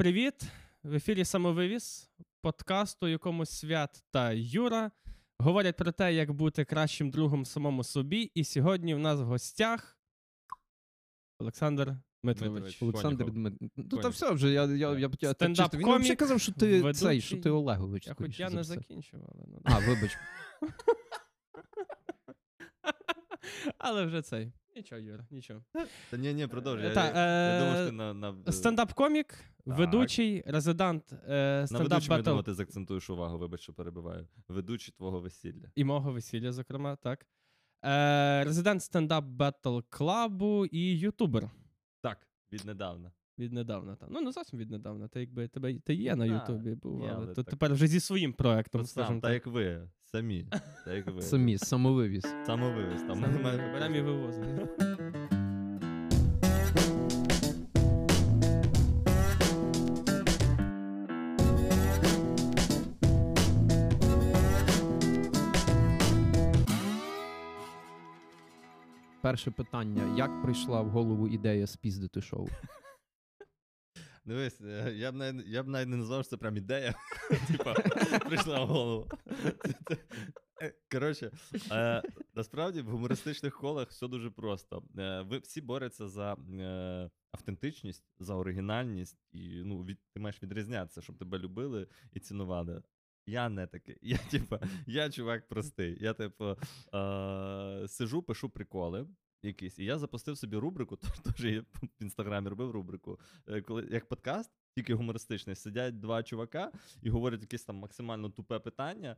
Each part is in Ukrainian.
Привіт! В ефірі «Самовивіз» – подкаст, у якому Свят та Юра говорять про те, як бути кращим другом самому собі. І сьогодні в нас в гостях Олександр Дмитрович. Ну та все вже, я чисто. Він взагалі казав, що ти цей, що ти Олегович. Я хоч я не закінчив, але... А, вибач. Але вже цей. Нічого, Юра, нічого. Та ні, продовжуй. Я думав, що ти на... Стендап-комік, ведучий, резидент Stand-Up Battle... На ведучому, я думав, ти закцентуєш увагу, вибач, що перебиваю. Ведучий твого весілля. І мого весілля, зокрема, так. Резидент Stand-Up Battle Club і ютубер. Так, віднедавна. Віднедавна, так. Ну, не зовсім віднедавна. Ти якби ти є на ютубі, бувало. То тепер вже зі своїм проєктом, скажімо так. Та як ви. Самі, так як ви. Самі, самовивіз. Самовивіз, там немає. Беремо і вивозимо. Перше питання. Як прийшла в голову ідея спіздити шоу? Дивись, я б навіть не назвав, що це прям ідея, типа, прийшла в голову. Коротше, насправді в гумористичних колах все дуже просто. Всі борються за автентичність, за оригінальність, і ти маєш відрізнятися, щоб тебе любили і цінували. Я не такий. Я чувак простий. Я, сижу, пишу приколи. Якийсь. І я запустив собі рубрику, тож я в Інстаграмі робив рубрику, як подкаст, тільки гумористичний, сидять два чувака і говорять якесь там максимально тупе питання,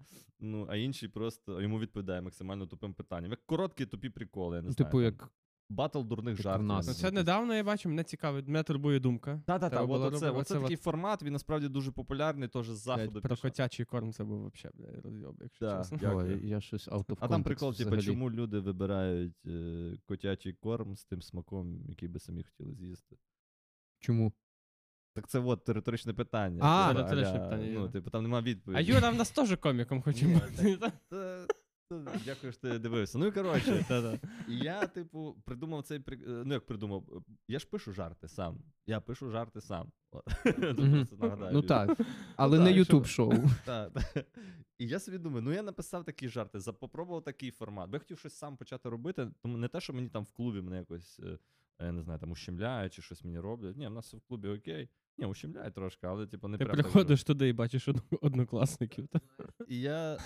а інший просто йому відповідає максимально тупим питанням. Як короткі тупі приколи, я не знаю. Типу як батл дурних жартів. Це недавно я бачу, мене цікавить, мене турбує думка. Та-та-та, оце такий формат, він насправді дуже популярний, теж з заходу. Про котячий корм це був взагалі розйоб, якщо чесно. А там прикол, чому люди вибирають котячий корм з тим смаком, який би самі хотіли з'їсти. Чому? Так це риторичне питання. А, риторичне питання. Ну, типу, там нема відповіді. А Юра в нас теж коміком хоче бути. Дякую, що ти дивився. Ну і коротше, я, придумав цей... Ну, як придумав? Я ж пишу жарти сам. Я пишу жарти сам. Ну так, але не ютуб-шоу. І я собі думаю, я написав такі жарти, попробував такий формат. Бо я хотів щось сам почати робити, тому не те, що мені там в клубі мене якось, я не знаю, там ущемляють чи щось мені роблять. Ні, в нас в клубі окей. Ні, ущемляє трошки, але не прямо... Ти приходиш туди і бачиш однокласників. І я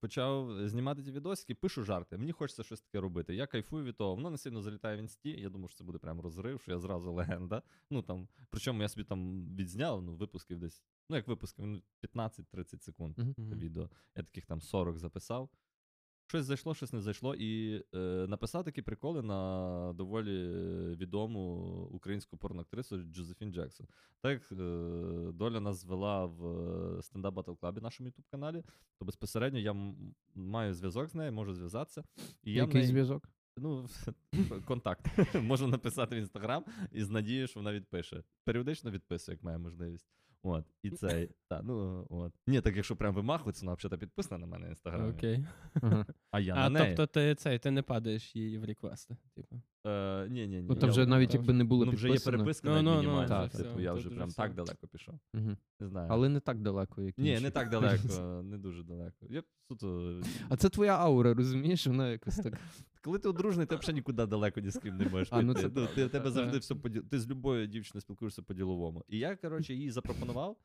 почав знімати ті відосики, пишу жарти. Мені хочеться щось таке робити. Я кайфую від того. Воно не сильно залітає в інсті. Я думав, що це буде прям розрив, що я зразу легенда. Причому я собі там відзняв, випусків десь. Ну, як випусків, 15-30 секунд відео. Я таких там 40 записав. Щось зайшло, щось не зайшло. І написав такі приколи на доволі відому українську порноактрису Джозефін Джексон. Так, доля нас звела в Stand-Up Battle Club, нашому YouTube-каналі. То безпосередньо я маю зв'язок з нею, можу зв'язатися. Який зв'язок? Ну, контакт. Можу написати в Instagram і з надією, що вона відпише. Періодично відписує, як має можливість. От, і цей, та, Ні, так якщо прям вимахується, вона взагалі підписана на мене в Інстаграмі. Окей. А я на неї. А, тобто ти цей, ти не падаєш її в реквести, типу? Ні. Ну, то вже навіть якби не було підписано. Ну, вже є переписка навіть мінімальна, типу, я вже прям так далеко пішов. Не знаю. Але не так далеко, як інші. Ні, не так далеко, не дуже далеко. А це твоя аура, розумієш? Вона якось так... Коли ти одружений, ти взагалі нікуди далеко ні з ким не можеш піти. Ти з любою дівчиною спілкуєшся по-діловому. І я, коротше, її запропонував,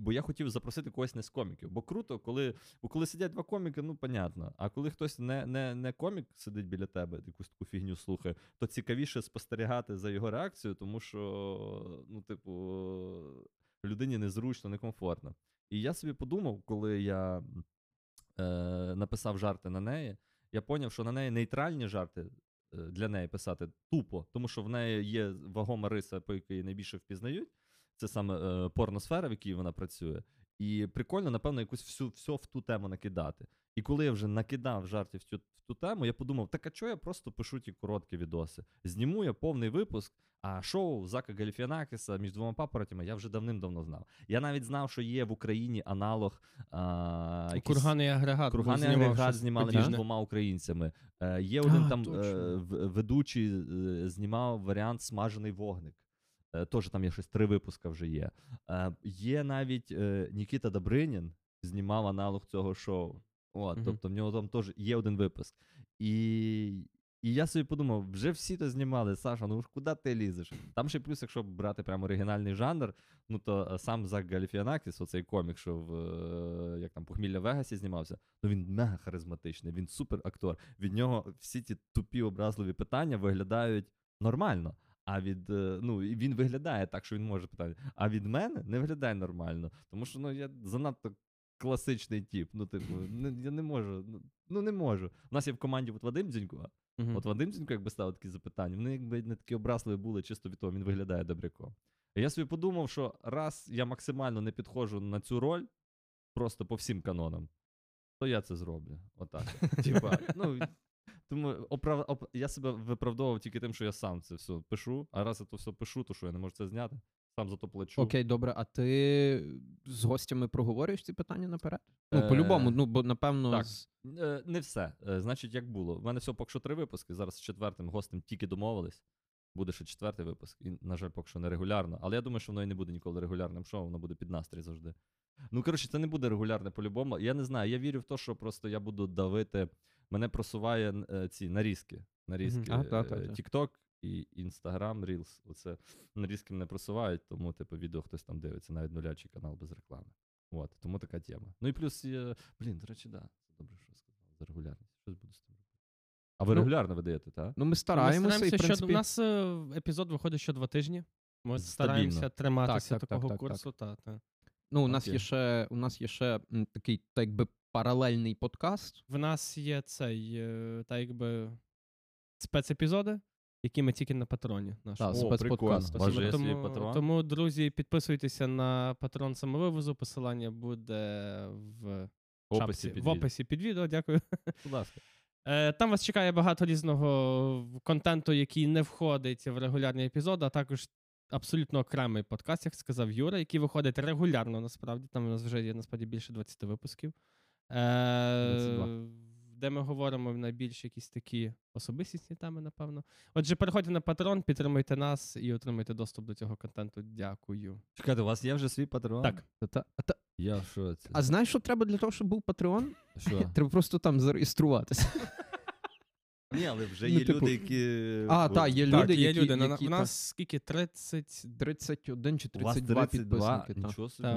бо я хотів запросити когось не з коміків. Бо круто, коли сидять два коміки, ну, понятно. А коли хтось не комік сидить біля тебе, якусь таку фігню слухає, то цікавіше спостерігати за його реакцією, тому що, людині незручно, некомфортно. І я собі подумав, коли я написав жарти на неї, я поняв, що на неї нейтральні жарти для неї писати тупо, тому що в неї є вагома риса, по якій найбільше впізнають. Це саме порносфера, в якій вона працює. І прикольно, напевно, якусь все в ту тему накидати. І коли я вже накидав жартів в ту тему, я подумав, так а чого я просто пишу ті короткі відоси? Зніму я повний випуск, а шоу Зака Галіфіанакіса між двома папоротями я вже давним-давно знав. Я навіть знав, що є в Україні аналог... Курганний агрегат. Курганний агрегат знімали між двома українцями. Є один там ведучий, знімав варіант «Смажений вогник». Теж там є щось 3 випуска вже є. Є навіть Нікіта Добринін знімав аналог цього шоу. От, mm-hmm. Тобто в нього там теж є 1 випуск. І я собі подумав, вже всі то знімали, Саша, ну куди ти лізеш? Там ще плюс, якщо брати прям оригінальний жанр, ну то сам Зак Галіфіанакіс, оцей комік, що в, як там, Похмілля в Вегасі знімався, ну він мега харизматичний, він супер актор. Від нього всі ті тупі образливі питання виглядають нормально. А від, ну, він виглядає так, що він може питати. А від мене не виглядає нормально, тому що, ну, я занадто класичний тип, ну, типу, я не можу, ну, не можу. У нас є в команді от Вадим Дзьонько, mm-hmm. От Вадим Дзьонько, якби ставив такі запитання, вони якби не такі образливі були, чисто від того, він виглядає добряком. І я собі подумав, що раз я максимально не підходжу на цю роль, просто по всім канонам, то я це зроблю. Отак. Типа, ну... Тому я себе виправдовував тільки тим, що я сам це все пишу, а раз я то все пишу, то що я не можу це зняти, сам за то плачу. Окей, добре, а ти з гостями проговорюєш ці питання наперед? Ну, по-любому, ну, бо, напевно... Так, не все. Значить, як було. У мене все поки що 3 випуски, зараз з 4-м гостем тільки домовились, буде ще 4-й випуск, і, на жаль, поки що не регулярно, але я думаю, що воно і не буде ніколи регулярним шоу, воно буде під настрій завжди. Ну, коротше, це не буде регулярне по-любому, я не знаю, я вірю в те, що просто я буду давити... Мене просуває ці нарізки TikTok і Instagram Reels. Оце нарізки мене просувають, тому типу відео хтось там дивиться, навіть нулячий канал без реклами. От, тому така тема. Ну і плюс, блін, до речі, да, це добре, що сказав, за регулярність. Щось буду з тим робити. А ви регулярно видаєте, так? Ну, ми стараємося і, в принципі... У нас епізод виходить що 2 тижні. Ми стараємося триматися такого курсу. Так. Ну, у нас є ще такий, так якби, паралельний подкаст. В нас є цей, так якби, спецепізоди, які ми тільки на Патреоні. Так, спецподкаст. Тому, друзі, підписуйтеся на Патрон Самовивозу, посилання буде в описі під відео. Дякую. Будь ласка. Там вас чекає багато різного контенту, який не входить в регулярні епізоди, а також абсолютно окремий подкаст, як сказав Юра, який виходить регулярно, насправді. Там у нас вже є, насправді, більше 20 випусків. 22. Де ми говоримо на більш якісь такі особистісні теми, напевно. Отже, переходьте на Patreon, підтримуйте нас і отримайте доступ до цього контенту. Дякую. Чекайте, у вас є вже свій Patreon? Так. Я що це? А знаєш, що треба для того, щоб був Patreon? Що? Треба просто там зареєструватися. Ні, але вже є люди, які... А, так, є люди, які... У нас скільки? 31 чи 32 підписники. Нічого собі.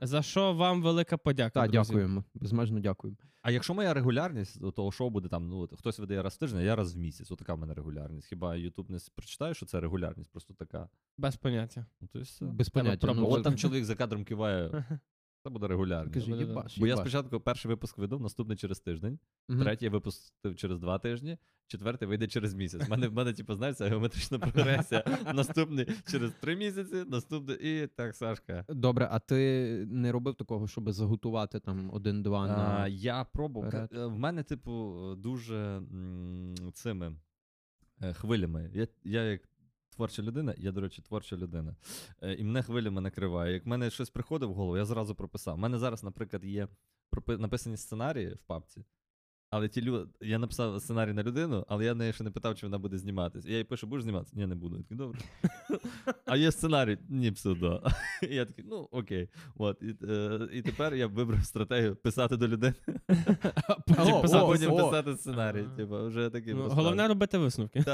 За що вам велика подяка, друзі. Так, дякуємо. Безмежно дякуємо. А якщо моя регулярність до того шоу буде там, ну, хтось веде раз в тиждень, а я раз в місяць. Отака в мене регулярність. Хіба YouTube не прочитає, що це регулярність? Просто така. Без поняття. Без поняття. От там чоловік за кадром киває... Це буде регулярно. Бо я спочатку 1-й випуск веду, наступний через тиждень, 3-й випуск через 2 тижні, 4-й вийде через місяць. В мене типу, знаєш, геометрична прогресія. Наступний через 3 місяці, наступний і так, Сашка. Добре, а ти не робив такого, щоб заготувати там 1-2 на... Я пробував. В мене, типу, дуже цими хвилями. Я як творча людина, я, до речі, творча людина. І мене хвилями накриває. Як в мене щось приходить в голову, я зразу прописав. У мене зараз, наприклад, є написані сценарії в папці, але я написав сценарій на людину, але я не ще не питав, чи вона буде зніматися. Я їй пишу, будеш зніматися? Ні, не буду. Я такий, добре. А є сценарій? Ні, псевдо. І я такий, ну, окей. От. І тепер я вибрав стратегію писати до людини, а потім писати сценарій. Головне робити висновки.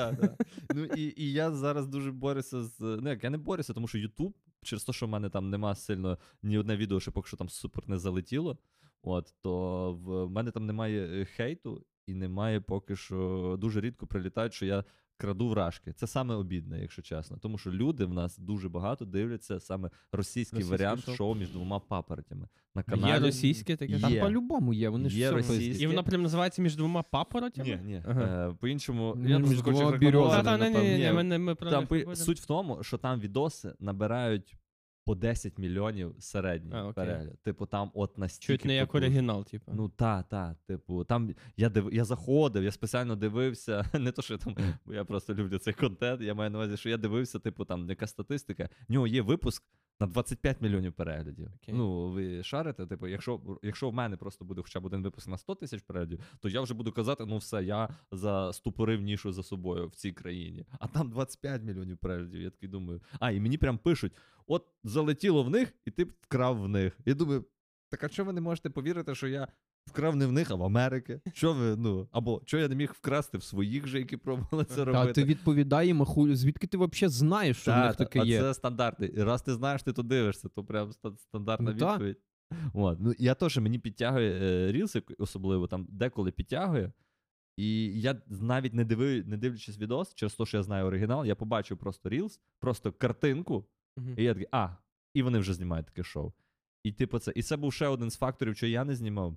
Ну, і я зараз дуже борюся з... Ну, як, я не борюся, тому що YouTube, через те, що в мене там нема сильно ні одне відео, що поки що там супер не залетіло, от, то в мене там немає хейту і немає поки що, дуже рідко прилітають, що я краду вражки. Це саме обідне, якщо чесно. Тому що люди в нас дуже багато дивляться саме російський варіант шоу між двома папоротями. На каналі. Є російське таке? Там по-любому є. Вони ж російські. І воно прям називається між двома папоротями? Ні. Ага. По-іншому, я не хочу рекламувати. Суть в тому, що там відоси набирають по 10 мільйонів середній перегляд. Типу там от настільки... Чуть не як оригінал, типу. Ну, та. Типу, там я заходив, я спеціально дивився, не то, що я там, бо я просто люблю цей контент, я маю на увазі, що я дивився, типу, там, яка статистика. В нього є випуск на 25 мільйонів переглядів. Okay. Ну, ви шарите, типу, якщо в мене просто буде хоча б один випуск на 100 тисяч переглядів, то я вже буду казати, ну все, я заступорив нішу за собою в цій країні. А там 25 мільйонів переглядів, я такий думаю. А, і мені прям пишуть, от залетіло в них, і ти вкрав в них. Я думаю, так а чого ви не можете повірити, що я вкрав не в них, а в Америки? Що ви, ну, або що я не міг вкрасти в своїх же, які пробували це робити? А ти відповідає, махулю, звідки ти взагалі знаєш, що в них таке є? А це стандартний. Раз ти знаєш, ти то дивишся, то прям стандартна відповідь. От. Ну, я теж, мені підтягує Reels, особливо там деколи підтягує, і я навіть не дивлячись відос, через те, що я знаю оригінал, я побачив просто Reels, просто картинку, і я такий, і вони вже знімають таке шоу. І типу це. І це був ще один з факторів, що я не знімав.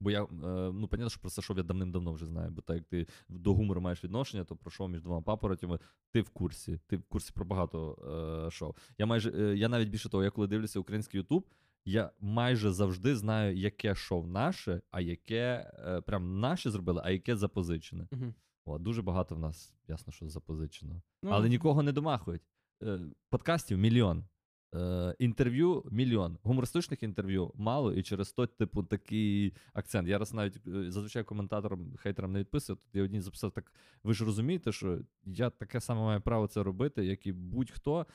Бо я, ну, понятно, що про це шоу я давним-давно вже знаю, бо так як ти до гумору маєш відношення, то про шоу між двома папоротями, ти в курсі про багато шоу. Я навіть більше того, я коли дивлюся український YouTube, я майже завжди знаю, яке шоу наше, а яке прям наше зробили, а яке запозичене. О, дуже багато в нас, ясно, що запозичено. Але нікого не домахують. Подкастів мільйон. Інтерв'ю мільйон. Гумористичних інтерв'ю мало, і через то, типу, такий акцент. Я раз навіть зазвичай коментаторам, хейтерам не відписую, тут я одній записав, так ви ж розумієте, що я таке саме маю право це робити, як і будь-хто.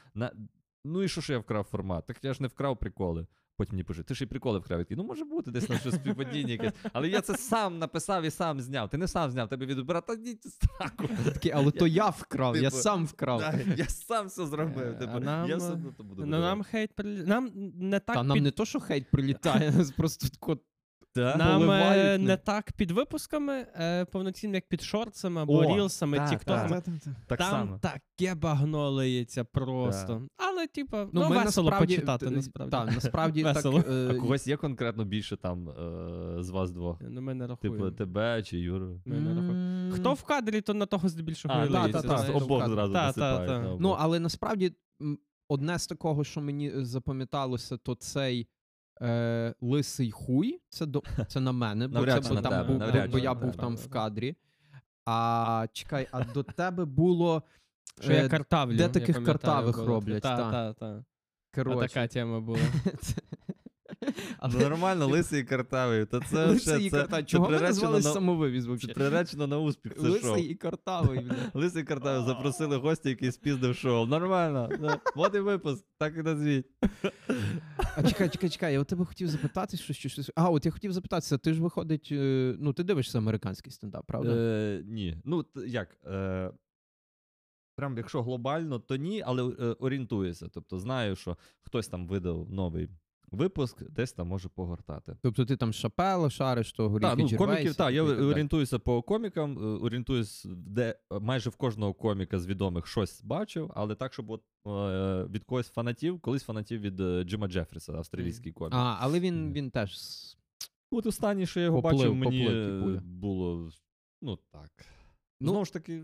Ну і що я вкрав формат? Так я ж не вкрав приколи. Потім мені пишуть, ти ж і приколи вкрав. Я такий, ну може бути, десь там щось співпадіння якесь. Але я це сам написав і сам зняв. Ти не сам зняв, тебе відбирав, та ні, страку. Такий, але то я вкрав, я сам вкрав. Я сам все зробив. Нам хейт прилітає. Нам не то, що хейт прилітає, просто тако. Нам не так під випусками повноцінно, як під шорцами або рілсами, тіктоками. Там таке багно лиється просто. Але, типа, ну весело почитати, насправді. А когось є конкретно більше там з вас двох? Ми не рахуємо. Типу тебе чи Юру? Ми не рахуємо. Хто в кадрі, то на того здебільшого лиється. Обох зразу насипають. Ну, але насправді одне з такого, що мені запам'яталося, то цей лисий хуй, це на мене, бо я був там в кадрі. А чекай, а до тебе було, що я картавлю, де таких картавих роблять? Та. Така тема була. Нормально, лисий і картавий. Лисий і картавий. Чого ви назвали самовивіз? Приречено на успіх це шоу. Лисий і картавий. Лисий і картавий. Запросили гостя, який спіздив шоу. Нормально. От і випуск. Так і назвіть. А чекай. Я у тебе хотів запитати щось. А, от я хотів запитатися. Ти ж виходить... Ну, ти дивишся американський стендап, правда? Ні. Ну, як... Прям, якщо глобально, то ні, але орієнтуюся. Тобто знаю, що хтось там видав новий випуск, десь там може погортати. Тобто ти там Шапела шариш, то Горіхи, Джервейс? Коміків, так, я орієнтуюся по комікам, орієнтуюсь, де майже в кожного коміка з відомих щось бачив, але так, щоб от від когось фанатів, колись фанатів від Джима Джефріса, австралійський комік. А, але він теж... От останній, що я його бачив, мені було... Ну, так. Ну, знову ж таки...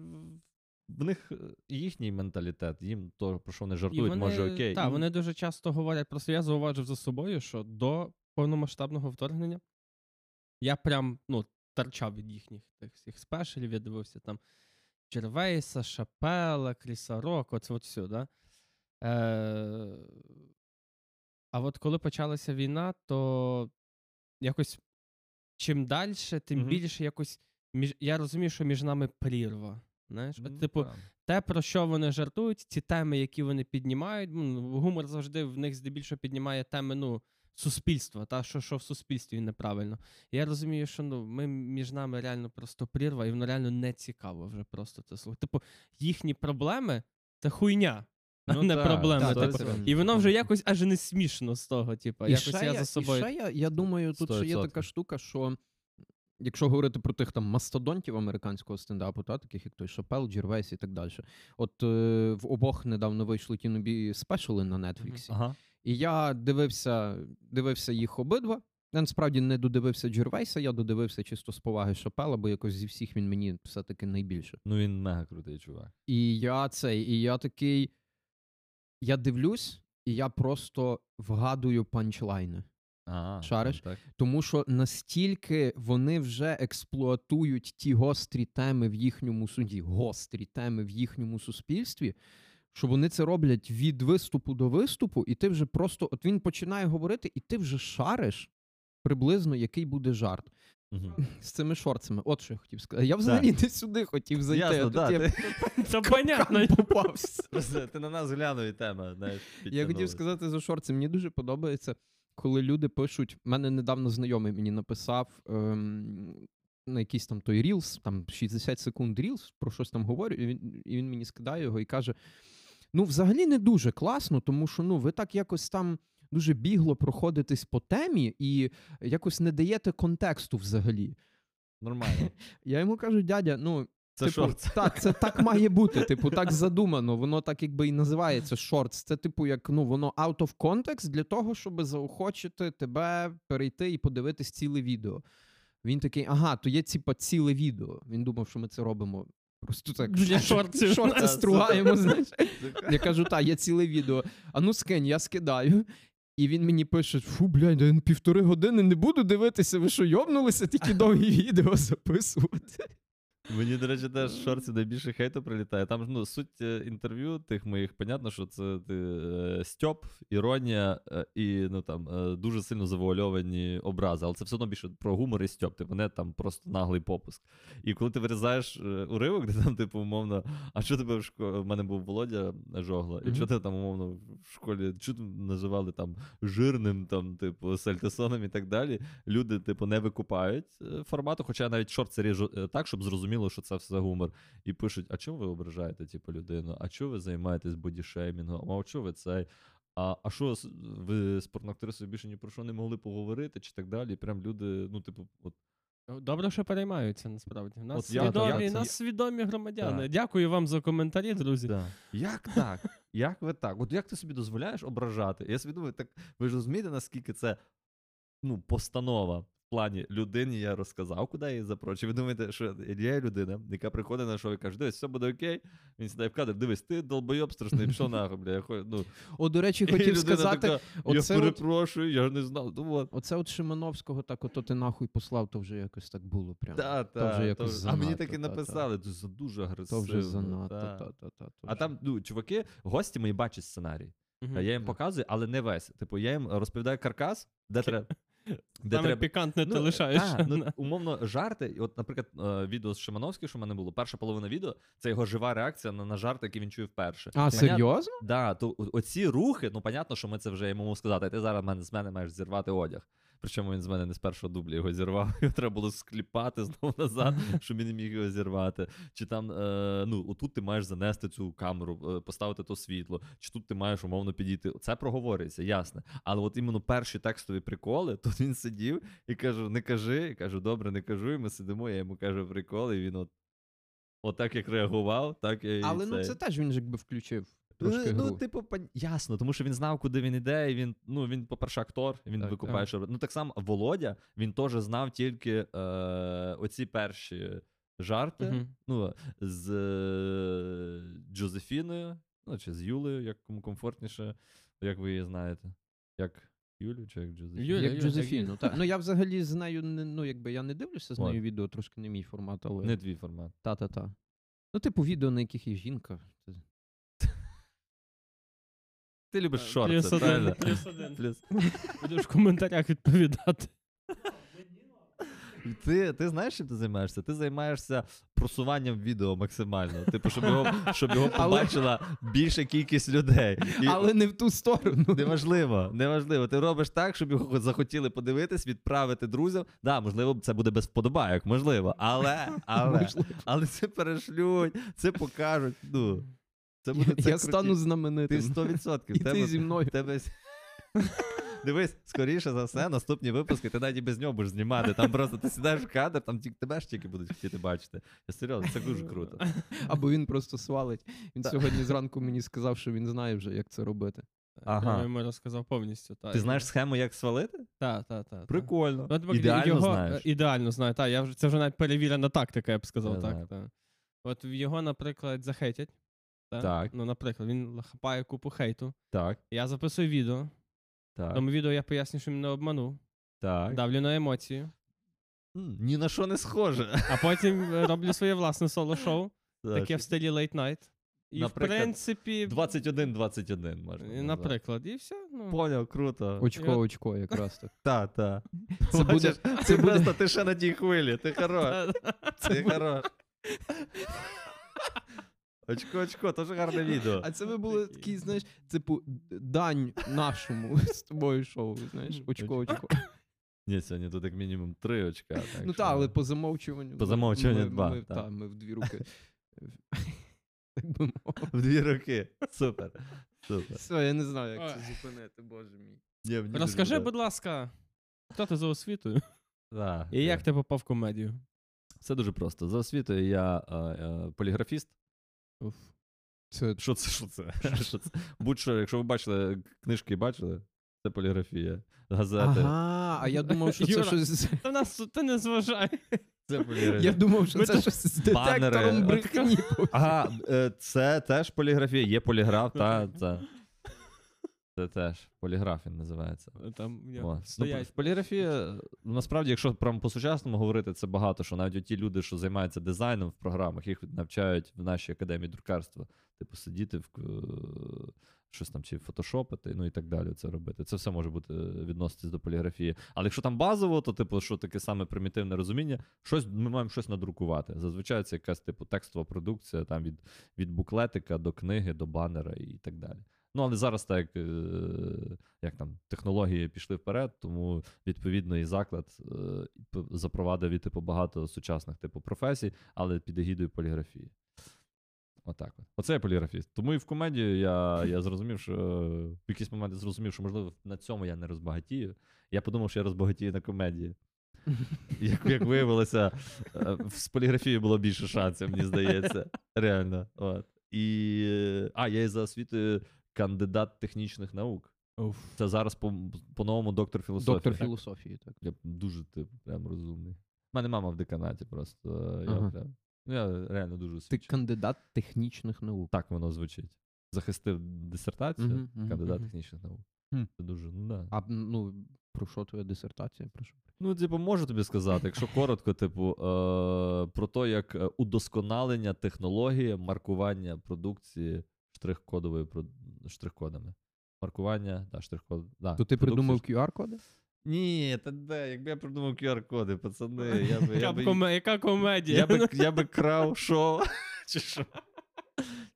В них їхній менталітет, їм то, про що вони жартують, вони, може окей. Так, вони дуже часто говорять, просто я зауважив за собою, що до повномасштабного вторгнення я прям, ну, торчав від їхніх тих всіх спешелів, я дивився там Джервейса, Шапела, Кріса Рока, оце от все, да? А от коли почалася війна, то якось чим далі, тим більше якось, я розумію, що між нами прірва. Знаєш, типу, те, про що вони жартують, ці теми, які вони піднімають, гумор завжди в них здебільшого піднімає теми, ну, суспільства, та, що в суспільстві неправильно. Я розумію, що, ну, між нами реально просто прірва, і воно реально не цікаво вже просто це слухати. Типу, їхні проблеми – це хуйня. Ну, не проблеми, типу. І воно вже якось аж не смішно з того, типу. І якось я за собою... І ще я думаю, тут ще є така штука, що... Якщо говорити про тих там мастодонтів американського стендапу, та, таких як той Шапел, Джервейс і так далі. От в обох недавно вийшли ті нові спешали на Нетфліксі. І я дивився їх обидва. Я насправді не додивився Джервейса, я додивився чисто з поваги Шапела, бо якось зі всіх він мені все-таки найбільше. Ну він мега крутий чувак. Я дивлюсь, і я просто вгадую панчлайни. Шариш? Так. Тому що настільки вони вже експлуатують ті гострі теми в їхньому суспільстві, що вони це роблять від виступу до виступу, і ти вже просто, от він починає говорити, і ти вже шариш приблизно, який буде жарт. Угу. З цими шорцами. От що я хотів сказати. Я взагалі не сюди хотів зайти. Ясно, да, я... Це понятно. Ти на нас глянув і тема. Я хотів сказати за шорти. Мені дуже подобається, коли люди пишуть... У мене недавно знайомий мені написав на якийсь там той Reels, там 60 секунд Reels, про щось там говорю, і він мені скидає його і каже, ну взагалі не дуже класно, тому що ну ви так якось там... дуже бігло проходитись по темі і якось не даєте контексту взагалі. Нормально. Я йому кажу, дядя, ну, це типу, це так має бути, типу, так задумано, воно так якби і називається шортс. Це типу як, ну, воно out of context для того, щоб заохочити тебе перейти і подивитись ціле відео. Він такий, ага, то є типа ціле відео. Він думав, що ми це робимо. Просто так шорти стругаємо, знаєш. Я кажу, так, є ціле відео. А ну скинь, я скидаю. І він мені пише, фу, блядь, я півтори години не буду дивитися, ви що, йобнулися, тільки довгі відео записувати. Мені, до речі, теж в шорці найбільше хейту прилітає. Там ну, суть інтерв'ю тих моїх, понятно, що це стьоп, іронія і ну, там, дуже сильно завуальовані образи. Але це все одно більше про гумор і стьоп. Типу, не там просто наглий попуск. І коли ти вирізаєш уривок, де там, типу, умовно, а що тебе в школі... В мене був Володя Жогла, і що ти там, умовно, в школі, що називали там жирним, там, типу, сальтесоном і так далі. Люди, типу, не викупають формату, хоча навіть шорти ріжу так, щоб зрозуміло, що це все гумор. І пишуть, а чому ви ображаєте типу, людину? А чому ви займаєтесь бодішеймінгом? А чому ви цей? А що ви з порноактрисою більше ні про що не могли поговорити? Чи так далі? І прям люди, ну типу... от. Добре, що переймаються, насправді. Нас свідомі громадяни. Так. Дякую вам за коментарі, друзі. Так. Як так? Як ви так? От як ти собі дозволяєш ображати? Я собі думаю, так ви ж розумієте, наскільки це ну, постанова? В плані людині я розказав, куди я її запрочив. Ви думаєте, що є людина, яка приходить на шоу і каже, дивись, все буде окей. Він сідає в кадр, дивись, ти долбойоб страшний, пішов нахуй, бля. Ну. О, до речі, хотів сказати... Така, я перепрошую, я ж не знав. Думав. Оце от Шимановського, так ото ти нахуй послав, то вже якось так було прямо. Занадто, мені так і написали, це дуже агресивно. То вже занадто. А там, ну, чуваки, гості мої бачать сценарій. Я їм показую, але не весь. Типу, я їм розповідаю каркас, де треба... Саме пікантне ти лишаєш. Умовно, жарти. От, наприклад, відео з Шимановським, що в мене було, перша половина відео, це його жива реакція на жарти, які він чує вперше. А, серйозно? Так, то оці рухи, ну, понятно, що ми це вже йому сказати, ти зараз з мене маєш зірвати одяг. Причому він з мене не з першого дублі його зірвав, його треба було скліпати знову назад, щоб він не міг його зірвати. Чи там, ну, отут ти маєш занести цю камеру, поставити то світло, чи тут ти маєш умовно підійти. Це проговорюється, ясно. Але от іменно перші текстові приколи, тут він сидів і кажу, не кажи, і кажу, добре, не кажу, і ми сидимо, я йому кажу приколи, і він от так як реагував, так я і але це... ну це теж він же якби включив. Ну, типу, ясно, тому що він знав, куди він іде, і він, ну, він, по-перше, актор, він так, викупає, що... Ну, так само Володя, він теж знав тільки оці перші жарти, ну, з Джозефіною, ну, чи з Юлею, як кому комфортніше, як ви її знаєте, як... Юлю чи як Джозефіну? Як Джозефіну, так. Ну, я взагалі з нею, ну, якби я не дивлюся з нею відео, трошки не мій формат, але... Не твій формат. Та-та-та. Ну, типу, відео, на яких є жінка... Ти любиш шорти, правильно? Плюс один. Будеш в коментарях відповідати. Ти знаєш, чим ти займаєшся? Ти займаєшся просуванням відео максимально. Типу, щоб його побачила більша кількість людей. Але не в ту сторону. Неважливо. Ти робиш так, щоб його захотіли подивитись, відправити друзям. Да, можливо, це буде без вподобайок, можливо. Але це перешлють, це покажуть, ну... Я стану знаменитим. Ти 100%. І ти зі мною. Дивись, скоріше за все, наступні випуски ти навіть і без нього будеш знімати. Там просто ти сідаєш в кадр, там тебе ж тільки будуть хотіти бачити. Я серйозно, це дуже круто. Або він просто свалить. Він сьогодні зранку мені сказав, що він знає вже, як це робити. Ага. Я йому розказав повністю. Ти знаєш схему, як свалити? Так. Прикольно. Ідеально знаєш. Ідеально знаю, так. Це вже навіть перевірена тактика, я б сказав так. От його, наприклад, захейтять. Так. Ну, наприклад, він хапає купу хейту. Так. Я записую відео. Так. Тому відео я поясню, що мене обманув. Так. Давлю на емоцію. Ні на що не схоже. А потім роблю своє власне соло-шоу. Таке в стилі late night. І, наприклад, в принципі... 21-21 можна назвати. Наприклад, і все. Ну. Поняв, круто. Очко-очко якраз так. Так, так. Це просто ти ще на тій хвилі, ти хорош. Ти хорош. Очко-очко, теж гарне відео. А це ви були такі, знаєш, типу, дань нашому з тобою шоу, знаєш, очко-очко. Ні, сьогодні тут як мінімум 3 очка. Так, ну так, але по замовчуванню. По замовчуванню 2. Так, та, ми в 2 руки. Так би мовити. В 2 руки. Супер. Супер. Все, я не знаю, як це зупинити, боже мій. Розкажи, будь ласка, хто ти за освітою? Так. І як ти попав в комедію? Все дуже просто. За освітою я поліграфіст. Уф. Що це? Що це? Будь-що, якщо ви бачили, книжки бачили? Це поліграфія, газети. Ага, а я думав, що це щось... Та нас ти не зважай. Це поліграфія. Я думав, що це щось з детектором брехні. Ага, це теж поліграфія, є поліграф, та це теж поліграф він називається. Там стоять. Поліграфія, насправді, якщо прямо по-сучасному говорити, це багато, що навіть ті люди, що займаються дизайном в програмах, їх навчають в нашій академії друкарства. Типу сидіти в... щось там, чи фотошопити, ну і так далі це робити. Це все може бути відноситись до поліграфії. Але якщо там базово, то, типу, що таке саме примітивне розуміння, щось, ми маємо щось надрукувати. Зазвичай це якась, типу, текстова продукція, там, від буклетика до книги, до банера і так далі. Ну, але зараз так, як там, технології пішли вперед, тому, відповідно, і заклад запровадив і, типу, багато сучасних, типу, професій, але під егідою поліграфії. Отак от. Оце я поліграфіст. Тому і в комедію я зрозумів, що в якийсь момент я зрозумів, що, можливо, на цьому я не розбагатію. Я подумав, що я розбагатію на комедії. Як виявилося, з поліграфією було більше шансів, мені здається. Реально. От. Я і за освітою кандидат технічних наук. Це зараз по-новому доктор філософії. Доктор філософії, так. Я дуже, типу, прям розумний. У мене мама в деканаті просто. Я прям... Я реально дуже освічений. Ти кандидат технічних наук. Так воно звучить. Захистив дисертацію, кандидат технічних наук. Це дуже, А, ну, про що твоя дисертація? Прошу. Ну, типу, можу тобі сказати, якщо коротко, типу, про те, як удосконалення технології маркування продукції штрих-кодами. Маркування, так, штрих-код. Да, то ти придумав QR-коди? Ні, та де, якби я придумав QR-коди, пацани, яка комедія? Я би крав шоу, чи що?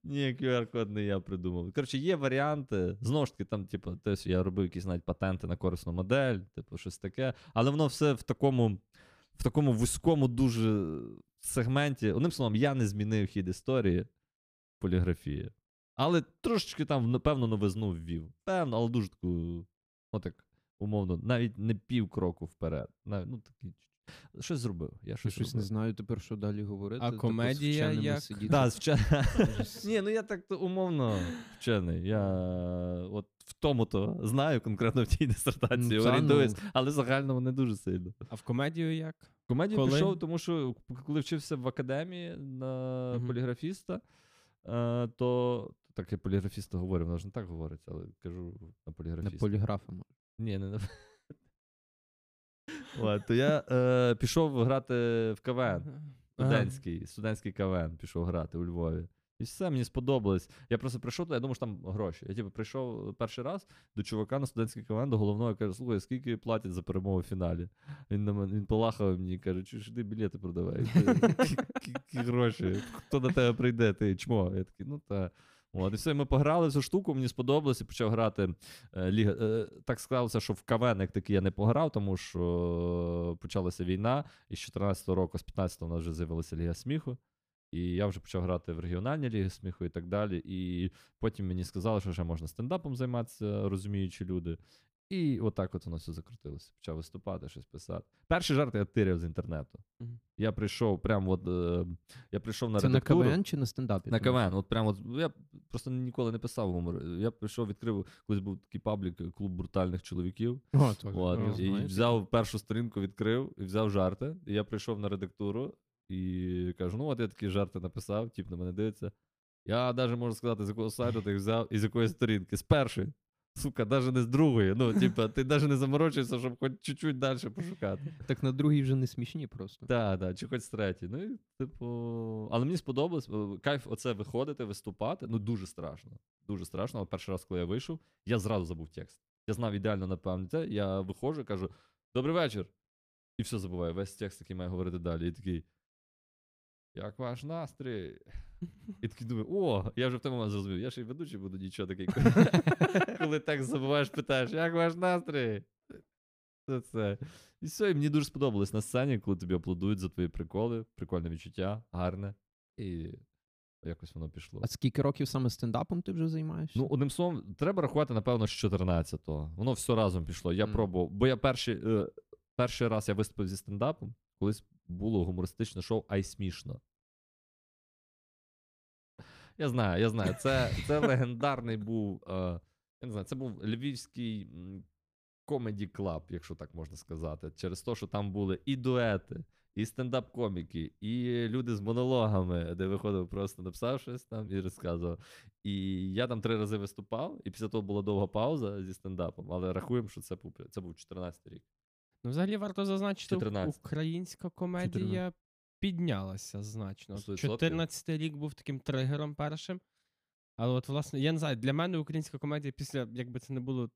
Ні, QR-код не я придумав. Коротше, є варіанти, знову ж таки, там, типу, я робив якісь навіть патенти на корисну модель, типу, щось таке, але воно все в такому вузькому дуже сегменті. Одним словом, я не змінив хід історії поліграфії, але трошечки там, певно, новизну ввів. Певно, але дуже таку, отак. Умовно, навіть не пів кроку вперед. Навіть, ну, такі... Щось зробив. Я щось не знаю тепер, що далі говорити. А комедія як? Да, Ні, ну я так умовно вчений. Я от в тому-то знаю конкретно в тій дисертації, орієнтуюсь, але загально не дуже сильно. А в комедію як? В комедію пішов, тому що коли вчився в академії на поліграфіста, то... Так я поліграфіста говорю, вона ж не так говориться, але кажу на поліграфіста. На поліграфа, може. Ні, не то я пішов грати в КВН, студентський КВН пішов грати у Львові. І все, мені сподобалось. Я просто прийшов туди, я думав, що там гроші. Я прийшов перший раз до чувака на студентський КВН, до головного, я кажу, слухай, скільки платять за перемогу в фіналі? Він полахав мені, каже, чуєш, ти білети продавай, які гроші, хто до тебе прийде, ти чмо. Я такий, ну та... От, і все, ми пограли цю штуку, мені сподобалось, і почав грати ліга. Так склалося, що в КВН як такий я не пограв, тому що почалася війна, і з 14-го року, з 15-го у нас вже з'явилася Ліга Сміху, і я вже почав грати в регіональні Ліги Сміху і так далі, і потім мені сказали, що ще можна стендапом займатися, розуміючі люди, і отак от воно все закрутилося, почав виступати, щось писати. Перший жарт я тиряв з інтернету. Я прийшов прямо от, я прийшов на редактуру. Це на КВН чи на стендапі? На КВН, от прямо, от, я просто ніколи не писав гумор. Я прийшов, відкрив, колись був такий паблік, клуб брутальних чоловіків. О, так, от, і взяв першу сторінку, відкрив, і взяв жарти, і я прийшов на редактуру, і кажу, ну от я такі жарти написав, тіп на мене дивиться. Я навіть можу сказати, з якого сайту ти їх взяв і з якої сторінки, з першої. сука, навіть не з другої. Ну, типа, ти навіть не заморочуєшся, щоб хоч чуть-чуть далі пошукати. Так на другій вже не смішні просто. Так, так, чи хоч з третій. Ну, і, типу... Але мені сподобалось, кайф оце виходити, виступати. Ну, дуже страшно. Дуже страшно. Але перший раз, коли я вийшов, я зразу забув текст. Я знав ідеально, напевно, те. Я виходжу, кажу, добрий вечір. І все забуваю. Весь текст, який має говорити далі. І такий, як ваш настрій? І такий думаю, о, я вже в той момент зрозумів, я ще й ведучий буду, нічого такий. Коли текст забуваєш, питаєш, як ваш настрій? Це. І все, і мені дуже сподобалось на сцені, коли тобі аплодують за твої приколи, прикольне відчуття, гарне. І якось воно пішло. А скільки років саме стендапом ти вже займаєшся? Ну, одним словом, треба рахувати, напевно, з 14-го. Воно все разом пішло. Я пробував, бо я перший раз я виступив зі стендапом, колись було гумористичне шоу «Ай смішно». Я знаю. Це легендарний був, я не знаю, це був львівський комеді-клаб, якщо так можна сказати. Через те, що там були і дуети, і стендап-коміки, і люди з монологами, де виходив просто написав щось там і розказував. І я там 3 рази виступав, і після того була довга пауза зі стендапом, але рахуємо, що це був 14-й рік. Ну, взагалі, варто зазначити, 14. Українська комедія 14. Піднялася значно. 14-й рік був таким тригером першим. Але от, власне, я не знаю, для мене українська комедія після, якби це не було,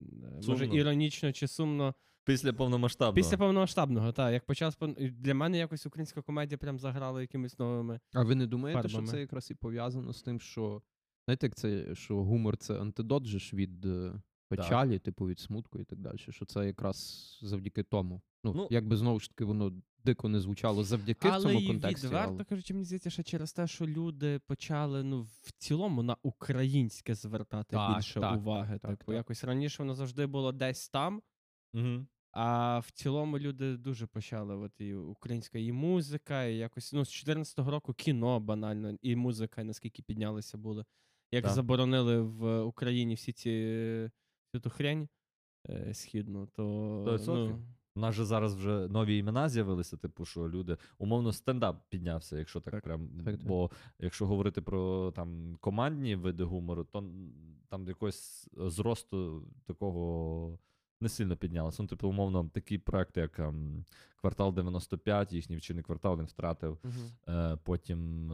сумно. Може, іронічно чи сумно. Після повномасштабного. Так. Як почав, для мене якось українська комедія прям заграла якимись новими. А ви не думаєте, фарбами? Що це якраз і пов'язано з тим, що, знаєте, як це, що гумор – це антидот же ж від... печалі, так. Типу, від смутку і так далі, що це якраз завдяки тому. Ну, якби, знову ж таки, воно дико не звучало завдяки в цьому контексті. Відверто кажучи, мені здається, що через те, що люди почали, в цілому на українське звертати більше уваги. Так. Якось раніше воно завжди було десь там, а в цілому люди дуже почали, і українська і музика, і якось, з 14-го року кіно банально, і музика, і наскільки піднялися були. Як заборонили в Україні всі ці... ту хрень східну, то... У нас же зараз вже нові імена з'явилися, типу, що люди... Умовно, стендап піднявся, якщо так прям... Бо якщо говорити про там командні види гумору, то там якогось зросту такого не сильно піднялося. Ну, типу, умовно, такі проекти, як «Квартал 95», їхній вчинний квартал, він втратив. Потім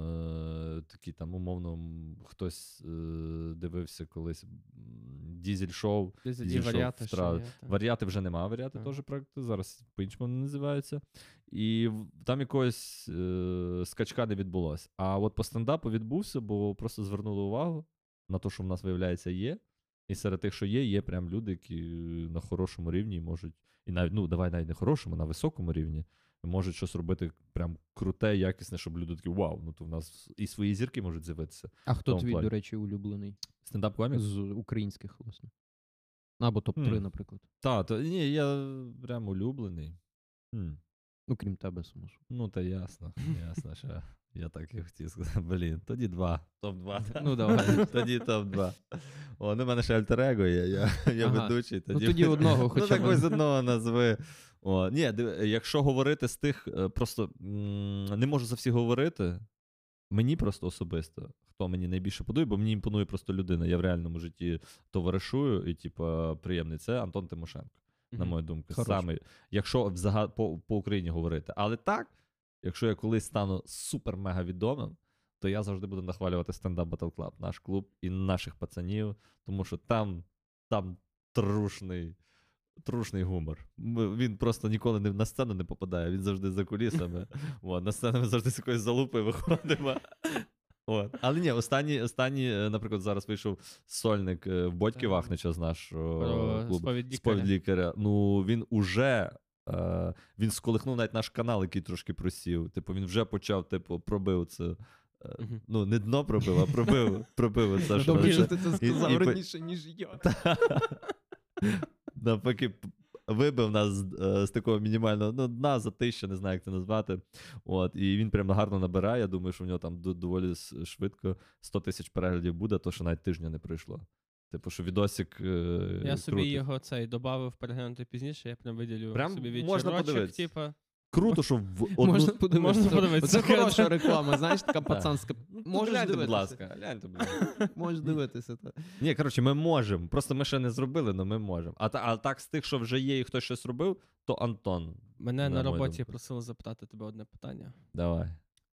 такі там, умовно, хтось дивився колись... Дізель-шоу. Варіати, Варіати вже нема. Варіати теж проєкту. Зараз по-іншому називаються. І там якогось скачка не відбулося. А от по стендапу відбувся, бо просто звернули увагу на те, що в нас, виявляється, є. І серед тих, що є прям люди, які на хорошому рівні можуть, і навіть, навіть не хорошому, на високому рівні, можуть щось робити прям круте, якісне, щоб люди такі, вау, то в нас і свої зірки можуть з'явитися. А хто твій, до речі, улюблений? Стендап-комік? З українських, власне. Або топ-3, наприклад. Так, ні, я прям улюблений. Ну, крім тебе, сумушу. Ну, та ясно, що я так і хотів сказати. Тоді 2. Топ-2. Ну, давай. Тоді топ-2. О, ну, в мене ще альтер-его є, я ведучий. Тоді одного хоча б. Ну, так ось одного назви. О, ні, якщо говорити з тих, просто не можу за всі говорити, мені просто особисто, хто мені найбільше подобає, бо мені імпонує просто людина, я в реальному житті товаришую і, приємний, це Антон Тимошенко, на мою думку. Саме, якщо по Україні говорити. Але так, якщо я колись стану супер-мега відомим, то я завжди буду нахвалювати Stand-Up Battle Club, наш клуб і наших пацанів, тому що там трушний гумор. Він просто ніколи на сцену не попадає, він завжди за кулісами. На сцену ми завжди з якоїсь залупи виходимо. Але ні, останній, наприклад, зараз вийшов сольник в Бодьки Вахнича з нашого клубу. Сповідь лікаря. Ну, він уже... Він сколихнув навіть наш канал, який трошки просів. Він вже почав, пробив це... Ну, не дно пробив, а пробив це. Добре, що ти це сказав раніше, ніж я. Навпаки, вибив нас з такого мінімального дна, затища, не знаю, як це назвати. І він прям гарно набирає. Я думаю, що в нього там доволі швидко 100 тисяч переглядів буде, то що навіть тижня не пройшло. Що відосик крутий. Я собі його додавив переглянути пізніше, я прям виділю собі вечірочок. Круто, що в одну... Можна подивитися. Це хороша реклама, знаєш, така пацанська. Можеш дивитися. Будь ласка, гляньте, будь ласка. Можеш дивитися. Ні, коротше, ми можемо. Просто ми ще не зробили, але ми можемо. А так з тих, що вже є і хтось щось робив, то Антон. Мене на роботі просили запитати тебе одне питання. Давай.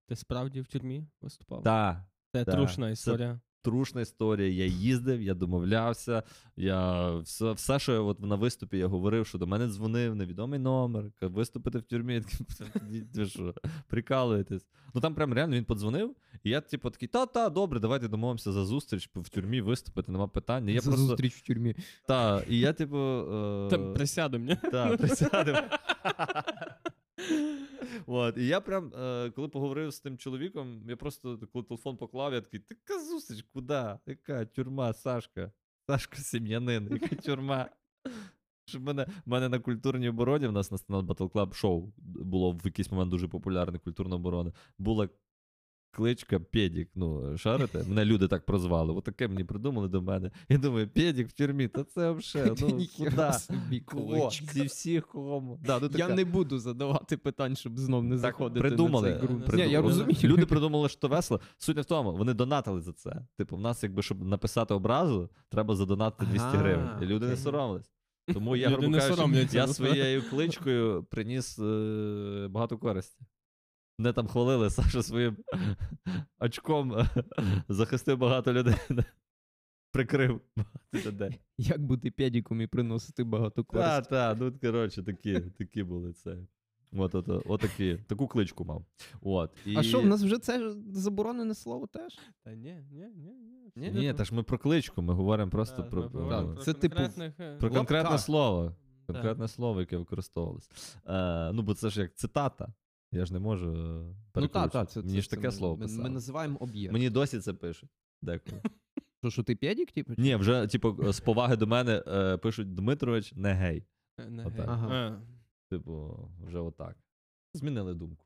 Ти справді в тюрмі виступав? Так. Це трушна історія. Трушна історія. Я їздив, я домовлявся. Я все, що я от на виступі я говорив, що до мене дзвонив невідомий номер, виступити в тюрмі. Ви що, прикалуєтесь? Ну там прям реально він подзвонив, і я типу такий, та, добре, давайте домовимося за зустріч в тюрмі виступити, нема питання. Я за просто... зустріч в тюрмі. Так, і я типу... Там присядемо, ні? Так, присядемо. От. І я прям, коли поговорив з тим чоловіком, я просто, коли телефон поклав, я такий, така зустріч, куди? Яка тюрма, Сашка? Сашка сім'янин, яка тюрма? Щоб мене на культурній обороні, в нас на Stand-Up Battle Club шоу було в якийсь момент дуже популярне, культурна оборона, була кличка Пєдік, ну, шарите? Мене люди так прозвали, отаке мені придумали до мене. Я думаю, Пєдік в тюрмі, та це взагалі, ну, куди? Кого? Зі всіх кому? Я не буду задавати питань, щоб знов не заходити на цей ґрунт. Ні, я розумію. Люди придумали, що весело. Суть в тому, вони донатили за це. Типу, в нас, якби, щоб написати образу, треба задонатити 200 гривень. І люди не соромились. Тому я, грубо кажучи, я своєю кличкою приніс багато користі. Мене там хвалили, Саша своїм очком захистив багато людей, прикрив багато людей. Як бути п'єдіком і приносити багато користі. Так, ну коротше, такі були це. Таку кличку мав. А що, в нас вже це заборонене слово теж? Та ні. Ні, та ж ми про кличку, ми говоримо просто про... Це типу про конкретне слово. Конкретне слово, яке використовувалось. Ну, бо це ж як цитата. Я ж не можу перекручувати. Мені ж таке слово писали. Ми називаємо об'єкт. Мені досі це пишуть. Дякую. Що ти п'єдік? Ні, вже типу з поваги до мене пишуть Дмитрович не гей. Не гей. Ага. Типу вже отак. Змінили думку.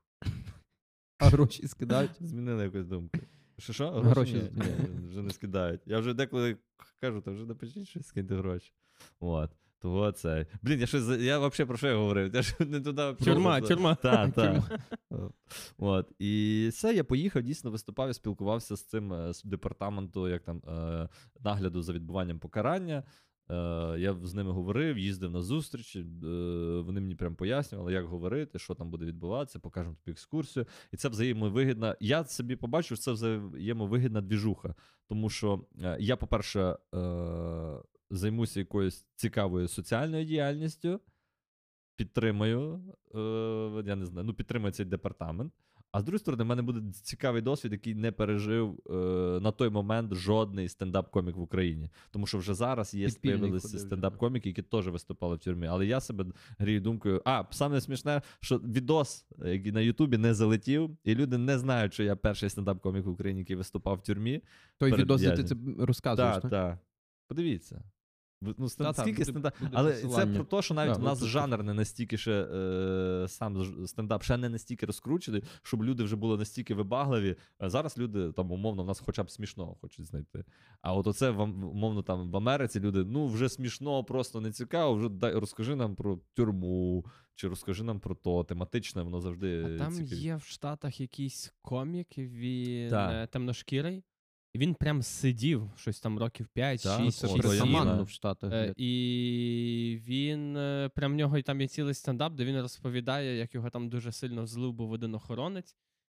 А гроші скидають? Змінили якусь думку. Що? Гроші вже не скидають. Я вже деколи кажу, то вже напишіть щось, скиньте гроші. От. Того це. Блін, я взагалі про що я говорив? Я ж не туди... Тюрма. Так. От. І все, я поїхав, дійсно виступав і спілкувався з цим, з департаменту, як там, нагляду за відбуванням покарання. Я з ними говорив, їздив на зустрічі, вони мені прям пояснювали, як говорити, що там буде відбуватися, покажемо тобі екскурсію. І це взаємовигідна, я собі побачив, що це взаємовигідна двіжуха. Тому що я, по-перше, займуся якоюсь цікавою соціальною діяльністю, підтримую, я не знаю, ну підтримую цей департамент. А з другої сторони, в мене буде цікавий досвід, який не пережив на той момент жодний стендап-комік в Україні. Тому що вже зараз є стендап-коміки, які теж виступали в тюрмі. Але я себе грію думкою, саме смішне, що відос на Ютубі не залетів, і люди не знають, що я перший стендап-комік в Україні, який виступав в тюрмі. Той відос, ти це розказуєш, так? Так. Подивіться. Ну, скільки стендап... Але це про те, що навіть у нас жанр не настільки ще, сам стендап ще не настільки розкручений, щоб люди вже були настільки вибагливі. Зараз люди, там, умовно, в нас хоча б смішного хочуть знайти. А от оце, умовно, там, в Америці люди, ну, вже смішного, просто не цікаво, вже розкажи нам про тюрму, чи розкажи нам про то, тематичне, воно завжди цікаві. А там є в Штатах якийсь комік, він темношкірий. Він прям сидів, щось там років 5-6. І він, прям в нього там є цілий стендап, де він розповідає, як його там дуже сильно злив був один охоронець.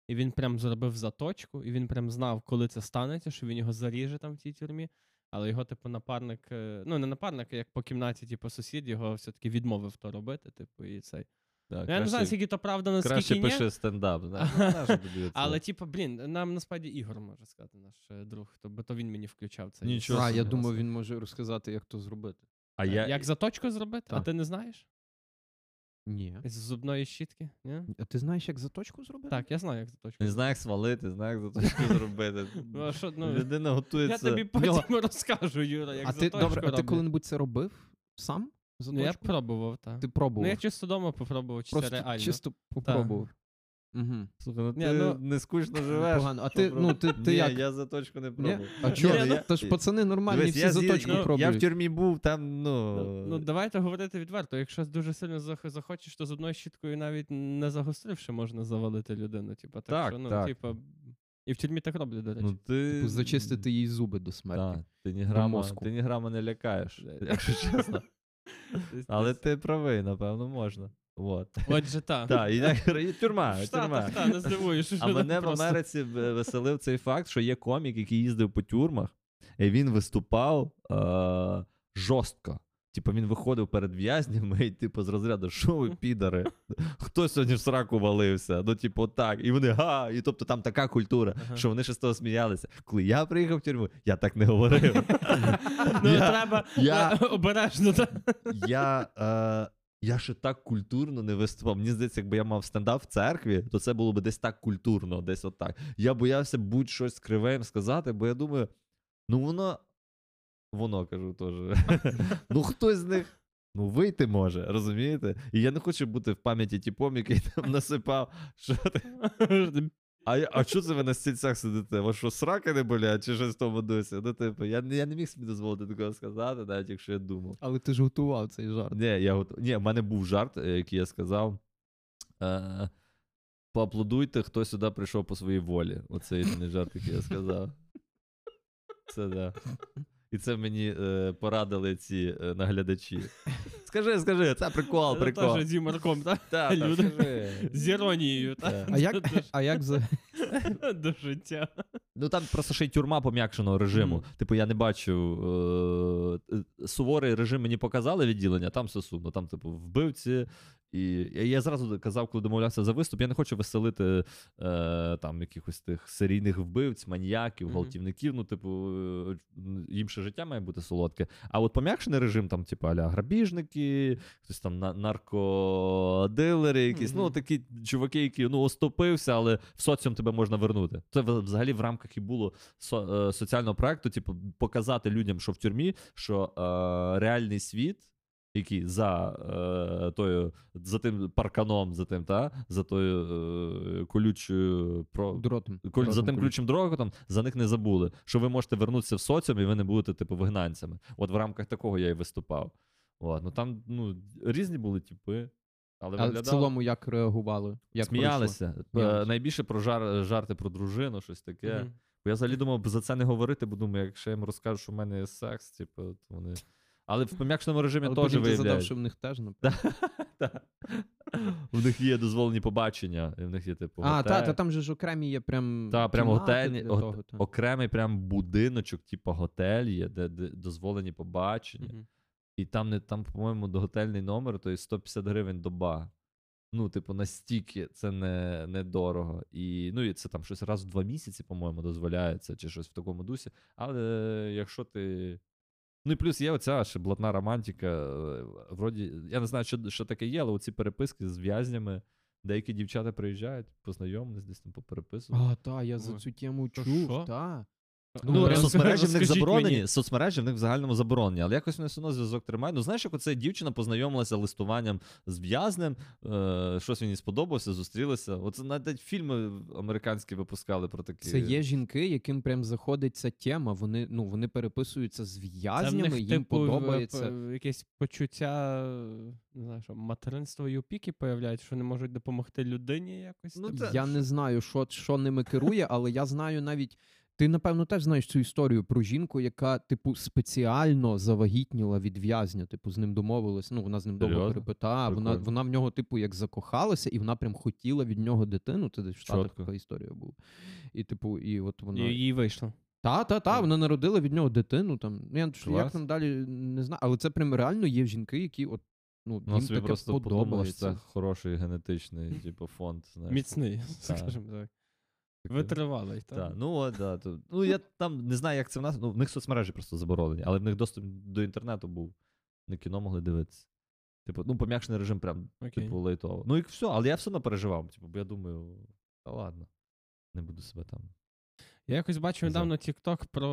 І він прям зробив заточку, і він прям знав, коли це станеться, що він його заріже там в цій тюрмі. Але його, типу, напарник, ну не напарник, як по кімнаті, типу, сусід, його все-таки відмовив то робити, типу, і цей. Так, я не знаю, скільки то правда, наскільки краще ні. Краще пиши стендап. Але, типу, блін, нам насправді Ігор може сказати, наш друг, бо то він мені включав це. Нічого. Я думав, він може розказати, як то зробити. Як заточку зробити? А ти не знаєш? Ні. З зубної щітки? А ти знаєш, як заточку зробити? Так, я знаю, як заточку. Не знаю, як свалити, знаю, як заточку зробити. Людина готується. Я тобі потім розкажу, Юра, як заточку робити. А ти коли-небудь це робив сам? Ну, я пробував, так. Ти пробував? Ну, я чисто дома попробував, чи це реально. Чисто попробував. Угу. Слухай, ну ти не скучно живеш. Погано. А ти, ну, ти як? Я заточку не пробував. Ні? А чого? Тож пацани нормальні, дивись, всі заточку пробують. Я в тюрмі був, там, ну, давайте говорити відверто. Якщо дуже сильно захочеш, то з одною щіткою навіть не загостривши можна завалити людину. Типа, так, що, ну, так. Типа... І в тюрмі так роблять, до речі. Ну, типу, зачистити їй зуби до смерті. Так, ти ні грама не лякаєш, якщо чесно. Але ти правий, напевно, можна. Отже, так. Так, і тюрма. Так, не здивуєш. А мене в Америці веселив цей факт, що є комік, який їздив по тюрмах, і він виступав жорстко. Типу він виходив перед в'язнями і типу з розряду, що ви підари? Хто сьогодні в сраку валився? Ну типу так. І вони га! І тобто там така культура, що вони ще з того сміялися. Коли я приїхав в тюрму, я так не говорив. Ну треба обережно. Я ще так культурно не виступав. Мені здається, якби я мав стендап в церкві, то це було б десь так культурно, десь отак. Я боявся будь-щось кривим сказати, бо я думаю, ну воно, кажу, теж. Ну, хтось з них, ну, вийти може, розумієте? І я не хочу бути в пам'яті тіпом, який там насипав. Що ти? А чого це ви на стільцях сидите? Вас що, сраки не болять? Чи щось в тому дусі? Ну, типу, я не міг собі дозволити такого сказати, навіть якщо я думав. Але ти ж готував цей жарт. Ні, в мене був жарт, який я сказав. Поаплодуйте, хто сюди прийшов по своїй волі. Оце єдиний жарт, який я сказав. Це да. І це мені порадили ці наглядачі. Скажи, це прикол. Це теж зі марком, так? Так, скажи. З іронією, так? А як до життя? Ну там просто ще й тюрма пом'якшеного режиму. Типу я не бачу... Суворий режим мені показали відділення, там все сумно. Там типу вбивці. І я зразу казав, коли домовлявся за виступ, я не хочу веселити там якихось тих серійних вбивць, маніяків, гвалтівників, ну, типу, їм ще життя має бути солодке. А от пом'якшений режим, там, типу, аля грабіжники, хтось там наркодилери якісь, ну, такі чуваки, які, ну, оступився, але в соціум тебе можна вернути. Це взагалі в рамках і було соціального проекту, типу, показати людям, що в тюрмі, що реальний світ, які за тим парканом, за тим, за тою колючою дротом, за тим колючим дротом, за них не забули, що ви можете вернутися в соціум і ви не будете типу вигнанцями. От в рамках такого я і виступав. От, ну там, ну, різні були типи. Але в цілому як реагували? Як сміялися. Найбільше про жарти про дружину, щось таке. Бо я взагалі думав за це не говорити, бо думаю, якщо я їм розкажу, що в мене є секс, типу, то вони... Але в пом'якшеному режимі теж виявляють. Але потім ти задав, що в них теж, наприклад. В них є дозволені побачення. І в них є, типу, готель. А, та там же ж окремі є прям... Так, прям готель, окремий прям будиночок, типу готель є, де дозволені побачення. І там, по-моєму, готельний номер, то є 150 гривень доба. Ну, типу, настільки це недорого. І, ну, і це там щось раз в 2 місяці, по-моєму, дозволяється, чи щось в такому дусі. Але якщо ти... Ну і плюс є оця ще блатна романтика, вроді, я не знаю, що таке є, але оці переписки з в'язнями, деякі дівчата приїжджають, познайомились, десь там попереписують. А, так, я за цю тему чув, так. Ну, соцмережі в них заборонені, соцмережі в них в загальному заборонені, але якось вони все одно зв'язок тримають. Ну, знаєш, як оця дівчина познайомилася листуванням з в'язнем, щось мені сподобався, зустрілися. Оце навіть фільми американські випускали про такі. Це є жінки, яким прям заходить ця тема, вони, ну, вони переписуються з в'язнями, їм подобається. Це в них, типу, якесь почуття, не знаю, що, материнства і опіки появляються, що не можуть допомогти людині якось. Ну, це... Я не знаю, що ними керує, але я знаю навіть... Ти, напевно, теж знаєш цю історію про жінку, яка, типу, спеціально завагітніла від в'язня. Типу, з ним домовилась, ну, вона з ним довго перепитала, вона в нього, типу, як закохалася, і вона прям хотіла від нього дитину. Це десь в Штатах така історія була. І, типу, і от вона... І їй вийшло. Та, вона народила від нього дитину. Там. Я як там далі не знаю. Але це прям реально є жінки, які от, ну, їм таке подобається. Подумав, що це хороший генетичний, типу, фонд. Знаєш. Міцний, скажімо так. Витривалий, так? Так, ну, от, да, то, ну, я там не знаю, як це в нас, ну, в них соцмережі просто заборонені, але в них доступ до інтернету був, на кіно могли дивитися. Типу, ну, пом'якшений режим прям, типу, лайтово. Ну, і все, але я все одно переживав, типу, бо я думаю, та ладно, не буду себе там. Я якось бачив недавно TikTok про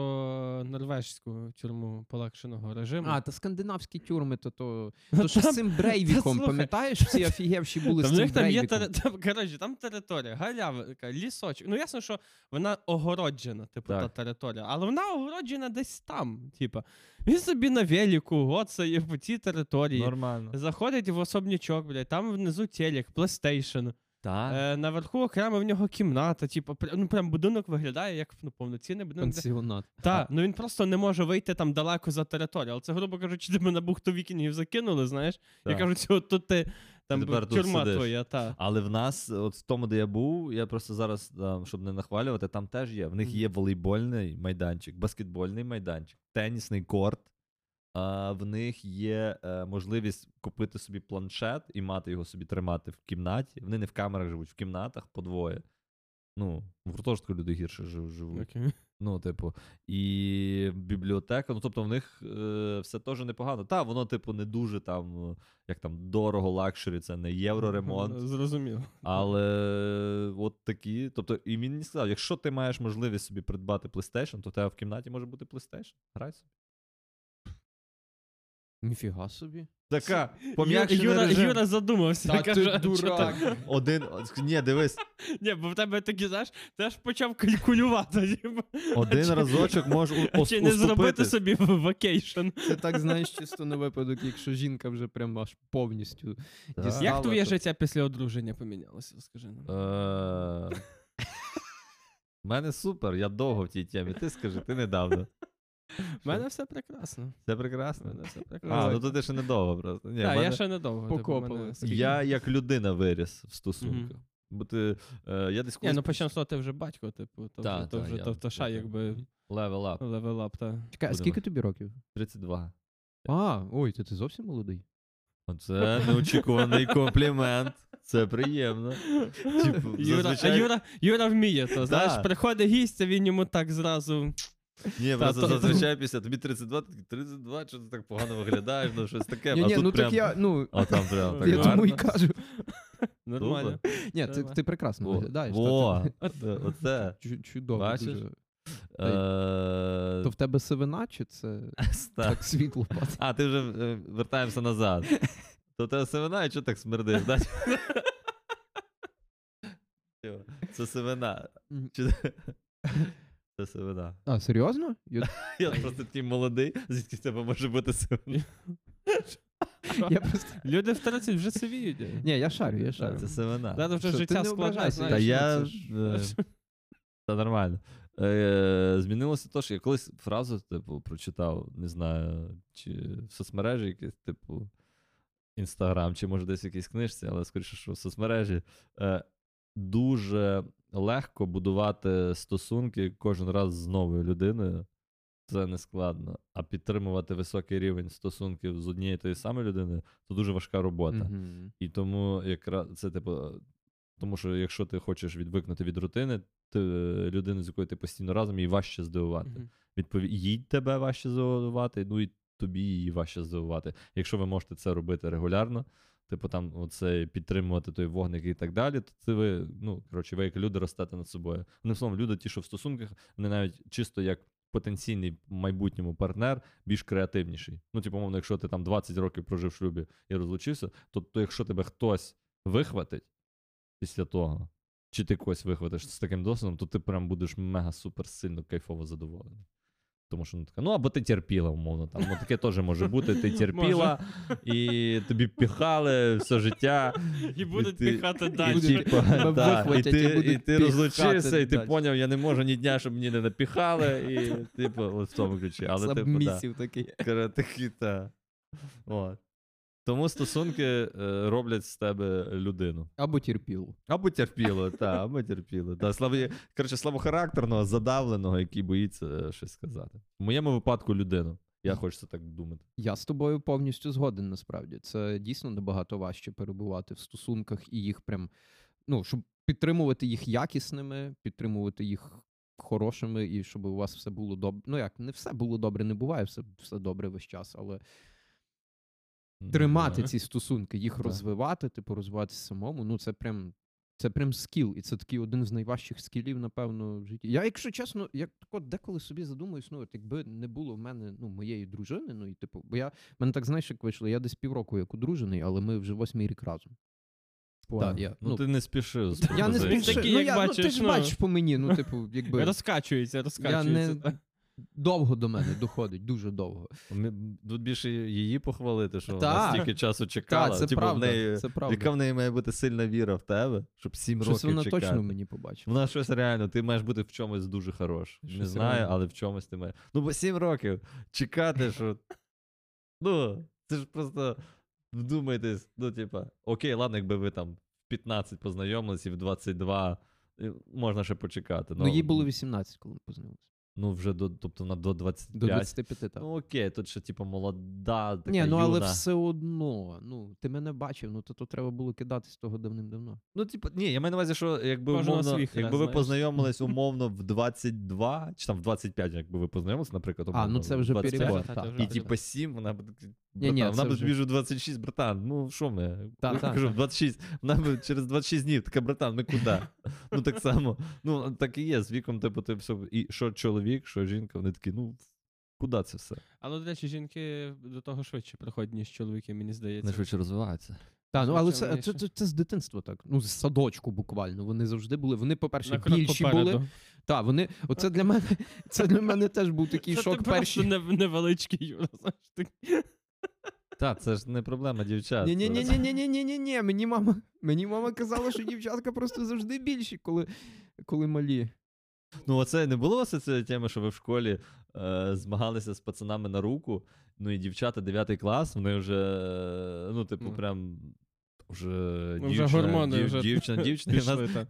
норвежську тюрму полегшеного режиму. А, та скандинавські тюрми, то що з цим Брейвіком, пам'ятаєш? Всі офігевші були з цим Брейвіком. Коротше, там територія, галявка, лісочок. Ну, ясно, що вона огороджена, типу, та територія. Але вона огороджена десь там, типу. Він собі на велику, гоцає по цій території. Нормально. Заходить в особнячок, блядь, там внизу телек, PlayStation. Наверху окремо в нього кімната, типу, ну прям будинок виглядає як повноцінний будинок. Пансіонат. Так, ну він просто не може вийти там далеко за територію. Але це, грубо кажучи, тебе на бухту вікінгів закинули, знаєш, і кажуть, от тут ти, там тюрма твоя. Та. Але в нас, от в тому, де я був, я просто зараз, там, щоб не нахвалювати, там теж є. В них є волейбольний майданчик, баскетбольний майданчик, тенісний корт. В них є можливість купити собі планшет і мати його собі тримати в кімнаті. Вони не в камерах живуть, в кімнатах по двоє. Ну, в гуртожитку люди гірше живуть. Okay. Ну, типу, і бібліотека, ну, тобто в них все теж непогано. Та, воно, типу, не дуже там, як там, дорого, лакшері, це не євроремонт. Зрозуміло. Але от такі, тобто, і він мені сказав, якщо ти маєш можливість собі придбати PlayStation, то в тебе в кімнаті може бути PlayStation. Грай собі. Ніфіга собі. Така, пом'якшений режим. Юра задумався. Та каже, ти дурак. Один, ні, дивись. Ні, бо в тебе такі, знаєш, ти аж почав калькулювати. Один разочок можеш уступити. Чи не зробити собі вакейшн. Це так, знаєш, чисто на випадок, якщо жінка вже прям аж повністю дістала. Як твоє життя після одруження помінялося, скажи нам. У мене супер, я довго в тій темі. Ти скажи, ти недавно. У мене все прекрасно. Все прекрасно? А, ну то ти ще недовго просто. Так, я ще недовго. Покопали. Я як людина виріс в стосунках. Ні, ну почнемо з того, ти вже батько, типу. Тобто ша якби... Level up. Level up, так. Чекай, а скільки тобі років? 32. А, ой, то ти зовсім молодий. Це неочікуваний комплімент. Це приємно. Юра вміє то, знаєш, приходить гість, а він йому так зразу... Ні, просто зазвичай після, тобі 32, ти такий, 32, що ти так погано виглядаєш, ну щось таке, а тут прям, а там прям так гарно. Я тому і кажу. Нормально. Ні, ти прекрасно виглядаєш. О, оце. Чудово дуже. То в тебе сивина, чи це так світло падає? А, ти вже вертаємося назад. То в тебе сивина, і чого так смердиш, так? Це сивина. Сивина. А, серйозно? Я просто такий молодий, звідки в тебе може бути сивина. Люди в 30 вже сивіють. Ні, я шарю. Це сивина. Треба вже життя складається. Та я... Та нормально. Змінилося те, що я колись фразу, типу, прочитав, не знаю, чи в соцмережі якісь, типу, Instagram, чи може десь в якійсь книжці, але скоріше, що в соцмережі. Дуже легко будувати стосунки кожен раз з новою людиною. Це не складно. А підтримувати високий рівень стосунків з однією тої самої людиною – це дуже важка робота. І тому якраз це типу, тому що якщо ти хочеш відвикнути від рутини, ти людину, з якою ти постійно разом, їй важче здивувати. Їй тебе важче здивувати, ну і тобі її важче здивувати. Якщо ви можете це робити регулярно, типу там оце підтримувати той вогник і так далі, то це ви, ну, коротше, ви як люди ростете над собою. Одним словом, люди ті, що в стосунках, вони навіть чисто як потенційний майбутньому партнер більш креативніший. Ну, типу, мовно, якщо ти там 20 років прожив в шлюбі і розлучився, то якщо тебе хтось вихватить після того, чи ти когось вихватиш з таким досвідом, то ти прям будеш мега-супер сильно кайфово задоволений. Тому що вона така, ну або ти терпіла, умовно, там, ну таке теж може бути, ти терпіла, і тобі піхали все життя. І будуть піхати далі. І ти розлучився, і ти поняв, я не можу ні дня, щоб мені не напіхали, і типу, ось в тому ключі. Сабмісів такий. Такий, так. Тому стосунки роблять з тебе людину. Або терпіло. Або терпіло, так, або терпіло. Коротше, слабохарактерного, задавленого, який боїться щось сказати. В моєму випадку людину. Я хочу це так думати. Я з тобою повністю згоден, насправді. Це дійсно набагато важче перебувати в стосунках і їх прям, ну, щоб підтримувати їх якісними, підтримувати їх хорошими, і щоб у вас все було добре. Ну як, не все було добре, не буває все добре весь час, але... Тримати ці стосунки, їх розвивати, типу розвиватися самому, ну це прям Це прям скіл, і це такий один з найважчих скілів, напевно, в житті. Я, якщо чесно, я так деколи собі задумуюсь, ну, якби не було в мене, ну, моєї дружини, ну, і типу, бо я, мене так, знаєш, як вийшло, я десь півроку як одружений, але ми вже 8-й рік разом. Так, я, ну, ти не спішив. Я не спішив, ти ж бачиш по мені, ну, типу, якби... Розкачується. Довго до мене доходить, дуже довго. Тут більше її похвалити, що вона стільки часу чекала. Це правда, це правда. Яка в неї має бути сильна віра в тебе, щоб 7 років чекати. Щось вона точно мені побачила. Вона щось реально, ти маєш бути в чомусь дуже хорош. Не знаю, але в чомусь ти маєш. Ну, бо 7 років чекати, що... Ну, це ж просто... Вдумайтесь, ну, типа, окей, ладно, якби ви там в 15 познайомились і в 22 можна ще почекати. Ну, їй було 18, коли ми познайомилися. Ну, вже до, тобто вона до 25. До 25, так. Ну, окей, тут ще, типу, молода, така юна. Ні, ну, юна. Але все одно, ну, ти мене бачив, ну, то треба було кидатись того давним-давно. Ну, типу, ні, я маю на увазі, що, якби, умовно, якби ви познайомились, умовно, в 22, чи там в 25, якби ви познайомились, наприклад, умовно, ну, це вже період. І, типу, 7, вона буде... Ні, вона б біжу 26, братан, ну що ми? Кажу, 26, вона б через 26 днів, така, братан, ми куди? Ну так само, ну так і є, з віком, типу, ти все, і що чоловік, що жінка, вони такі, ну, куди це все? Але, до речі, жінки до того швидше приходять, ніж чоловіки, мені здається. Вони швидше розвиваються. Так, ну але це з дитинства так, ну з садочку буквально, вони завжди були, вони, по-перше, більші були. Так, вони, оце для мене, це для мене теж був такий шок перший. Це ти просто невеличкий, Юра, знаєш, такий. Та, це ж не проблема дівчат. Ні-ні-ні, мені мама казала, що дівчатка просто завжди більші, коли малі. Ну, оце не було ось цієї теми, що ви в школі змагалися з пацанами на руку, ну і дівчата 9 клас, вони вже, ну, типу, прям... Вже гормони, вже дівчина.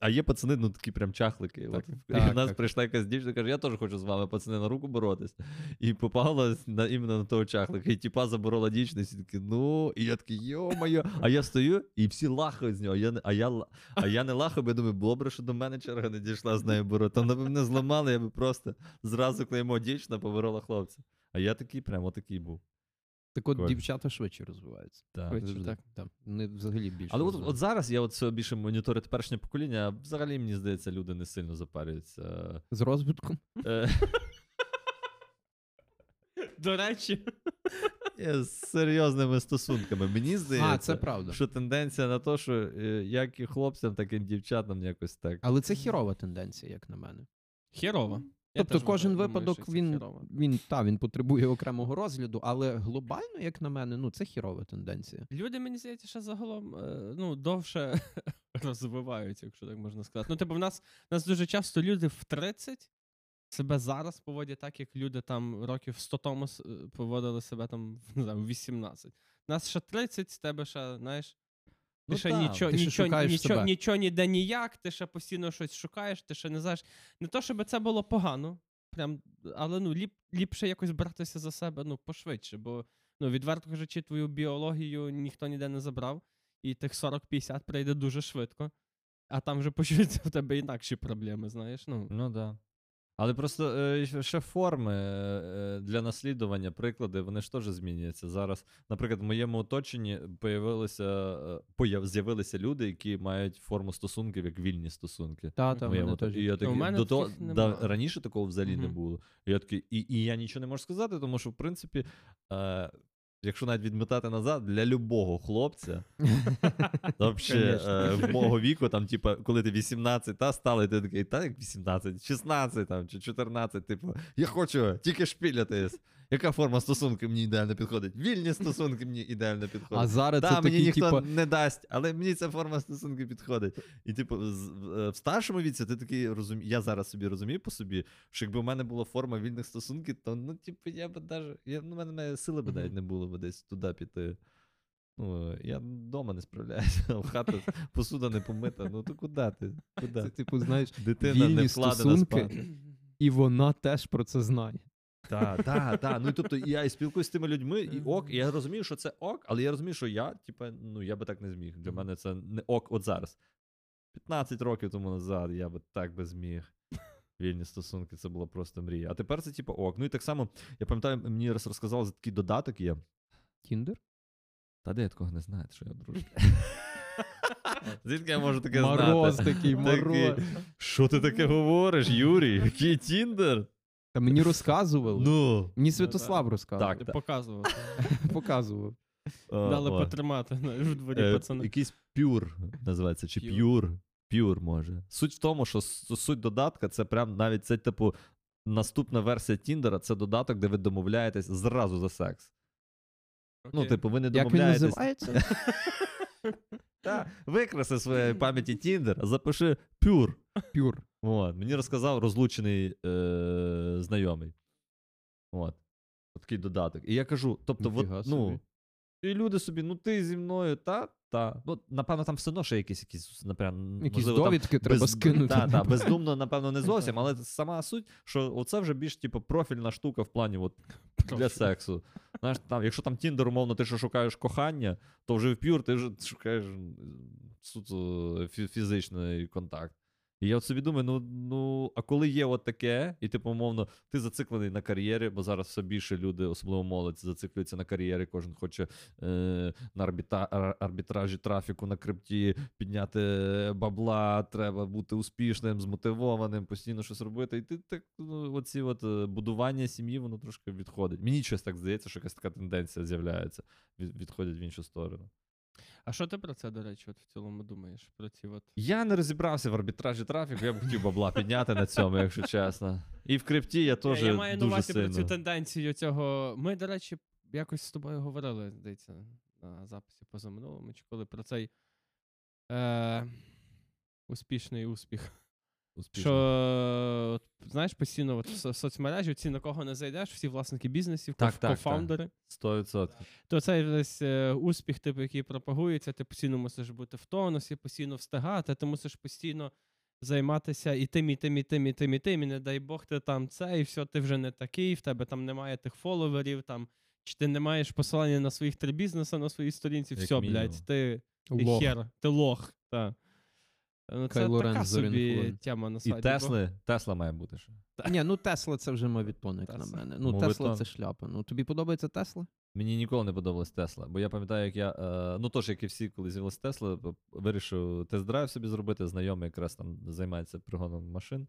А є пацани, ну такі прям чахлики. І в нас прийшла якась дівчина, каже, я теж хочу з вами, пацани, на руку боротись. І попала іменно на того чахлика. І тіпа заборола дівчина, і всі такі, ну, і я такий, йо-моє. А я стою, і всі лахають з нього. А я не лахав, бо я думаю, було б, що до мене черга не дійшла з нею бороти. Там мене зламали, я би просто зразу клеймо дівчина поборола хлопця. А я такий, прямо такий був. Так от дівчата швидше розвиваються. Так. Не взагалі більше. Але от зараз я все більше моніторю теперішнє покоління, а взагалі, мені здається, люди не сильно запарюються. З розвитком? До речі. З серйозними стосунками. Мені здається, що тенденція на те, що як і хлопцям, так і дівчатам якось так. Але це хірова тенденція, як на мене. Хірова. Тобто кожен випадок, він потребує окремого розгляду, але глобально, як на мене, ну це хірова тенденція. Люди, мені здається, що загалом ну, довше розвиваються, якщо так можна сказати. Ну, типу, в нас дуже часто люди в 30 себе зараз поводять так, як люди там років 100 тому поводили себе там, не знаю, в 18. У нас ще 30, тебе ще, знаєш, ти ще нічого ніде ніяк, ти ще постійно щось шукаєш, ти ще не знаєш. Не то, щоб це було погано, прям, але ну, ліпше якось братися за себе ну, пошвидше, бо ну, відверто кажучи, твою біологію ніхто ніде не забрав, і тих 40-50 прийде дуже швидко, а там вже почуються в тебе інакші проблеми, знаєш. Ну да. Але просто ще форми для наслідування, приклади, вони ж теж змінюються зараз. Наприклад, в моєму оточенні з'явилися люди, які мають форму стосунків, як вільні стосунки. Та, мене теж. І я такий, раніше такого взагалі не було. Я такий, і я нічого не можу сказати, тому що, в принципі, якщо навіть відмотати назад, для любого хлопця, в мого віку, там, типу, коли ти 18, стали, ти такий, як 18, 16 там, чи 14, типу, я хочу тільки шпілятись. Яка форма стосунки мені ідеально підходить? Вільні стосунки мені ідеально підходять. А зараз це мені ніхто не дасть, але мені ця форма стосунки підходить. І, типу, в старшому віці ти такий розумієш, я зараз собі розумію по собі, що якби в мене була форма вільних стосунків, то, ну, типу, я б навіть, в мене сили б навіть не було б десь туди піти. Ну, я вдома не справляюся, в хату посуда не помита, ну, то куди ти? Куди? Це, типу, знаєш, дитина не вкладена спати. І вона теж про це знає. Так. Ну, і, тобто, я спілкуюсь з тими людьми, і ок, і я розумію, що це ок, але я розумію, що я, типу, ну, я би так не зміг. Для мене це не ок от зараз. 15 років тому назад я би так би зміг. Вільні стосунки, це була просто мрія. А тепер це, типу, ок. Ну, і так само, я пам'ятаю, мені розказали, за такий додаток є. Тіндер? Та де я такого не знаю, що я дружу. Звідки я можу таке знати? Мороз такий, мороз. Що ти таке говориш, Юрій? Який Тіндер? Та мені розказували. Ну. Мені Святослав розказував. Так, показував. Показував. Дали потримати в дворі, пацани. Якийсь пюр називається, чи п'юр. Пюр, може. Суть в тому, що суть додатка, це прям навіть, це типу, наступна версія Тіндера, це додаток, де ви домовляєтесь зразу за секс. Okay. Ну, типу, ви не домовляєтесь. Як він називається? Так, викреси своєї пам'яті Тіндер, запиши пюр. Пюр. Мені розказав розлучений знайомий. От. Такий додаток. І я кажу, тобто, от, ну, і люди собі, ну ти зі мною, та? Та. Ну, напевно, там все одно ще якісь напрям, якісь можливо, довідки там, треба скинути. Так, та, бездумно, напевно, не зовсім, але сама суть, що оце вже більш типу, профільна штука в плані от, для сексу. Знаєш, там, якщо там Тіндер, умовно, ти що шукаєш кохання, то вже в пюр ти вже шукаєш суто фізичний контакт. І я от собі думаю, ну, а коли є от таке, і типу, умовно, ти зациклений на кар'єрі, бо зараз все більше люди, особливо молодь, зациклюються на кар'єрі, кожен хоче на арбітражі трафіку, на крипті, підняти бабла, треба бути успішним, змотивованим, постійно щось робити. І ти так, ну, оці от будування сім'ї, воно трошки відходить. Мені щось так здається, що якась така тенденція з'являється, відходять в іншу сторону. А що ти про це, до речі, от в цілому думаєш? Про ці от... Я не розібрався в арбітражі трафіку, я б хотів бабла підняти на цьому, якщо чесно. І в крипті я теж дуже сильно. Я маю на увазі про цю тенденцію цього... Ми, до речі, якось з тобою говорили, здається, на записі позаминулому, чи коли про цей успішний успіх. Успішний. Що, знаєш, постійно от в соцмережі, ці на кого не зайдеш, всі власники бізнесів, кофаундери. 100%. То цей весь успіх, типу, який пропагується, ти постійно мусиш бути в тонусі, постійно встигати, ти мусиш постійно займатися і тим, і тим, і тим, і тим, і тим, і не дай Бог ти там це, і все, ти вже не такий, в тебе там немає тих фоловерів, там, чи ти не маєш посилання на своїх три бізнеси, на своїй сторінці, як все, мінімум. Блядь, ти хер, ти лох, так. Ну, це така собі тема на сайті. І Тесла має бути ще. Ні, ну Тесла це вже мовітоник на мене. Ну Тесла це шляпа. Ну тобі подобається Тесла? Мені ніколи не подобалась Тесла, бо я пам'ятаю, як я, ну тож, як і всі, коли з'явилась Тесла, вирішив тест-драйв собі зробити, знайомий якраз там займається пригоном машин.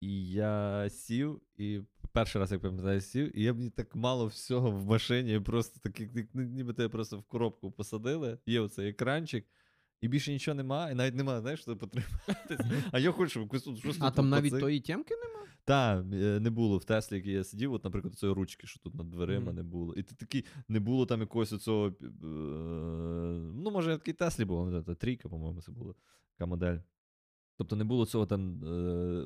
І я сів, і перший раз, як пам'ятаю, сів, і я мені так мало всього в машині, просто такий, ніби тебе просто в коробку посадили, є оцей екранчик, і більше нічого немає, і навіть немає, знаєш, що потриматися. А я хочу щось... А там навіть тої тємки немає? Так, не було в Теслі, який я сидів, от, наприклад, цієї ручки, що тут над дверима не було. І ти такий, не було там якогось оцього... Ну, може, такий Теслі був, трійка, по-моєму, це була така модель. Тобто не було цього там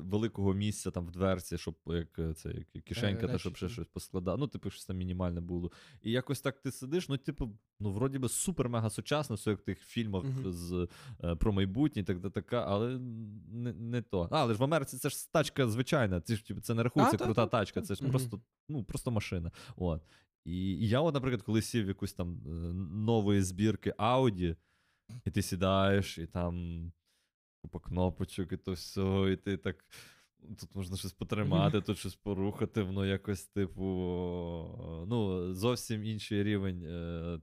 великого місця там в дверці, щоб як це як кишенька, та щоб ще щось поскладати. Ну, типу, щось там мінімальне було. І якось так ти сидиш, ну, типу, ну, вроді би супер-мега сучасно, все як в тих фільмах про майбутнє, так, така, але не то. А, але ж в Америці це ж тачка звичайна, це ж типу, це не рахується крута тачка, це ж просто, ну, просто машина. От. І я, от, наприклад, коли сів в якусь там нової збірки Audi, і ти сідаєш, і там купа кнопочок і то все, і ти так, тут можна щось потримати, тут щось порухати, воно якось, типу, ну, зовсім інший рівень,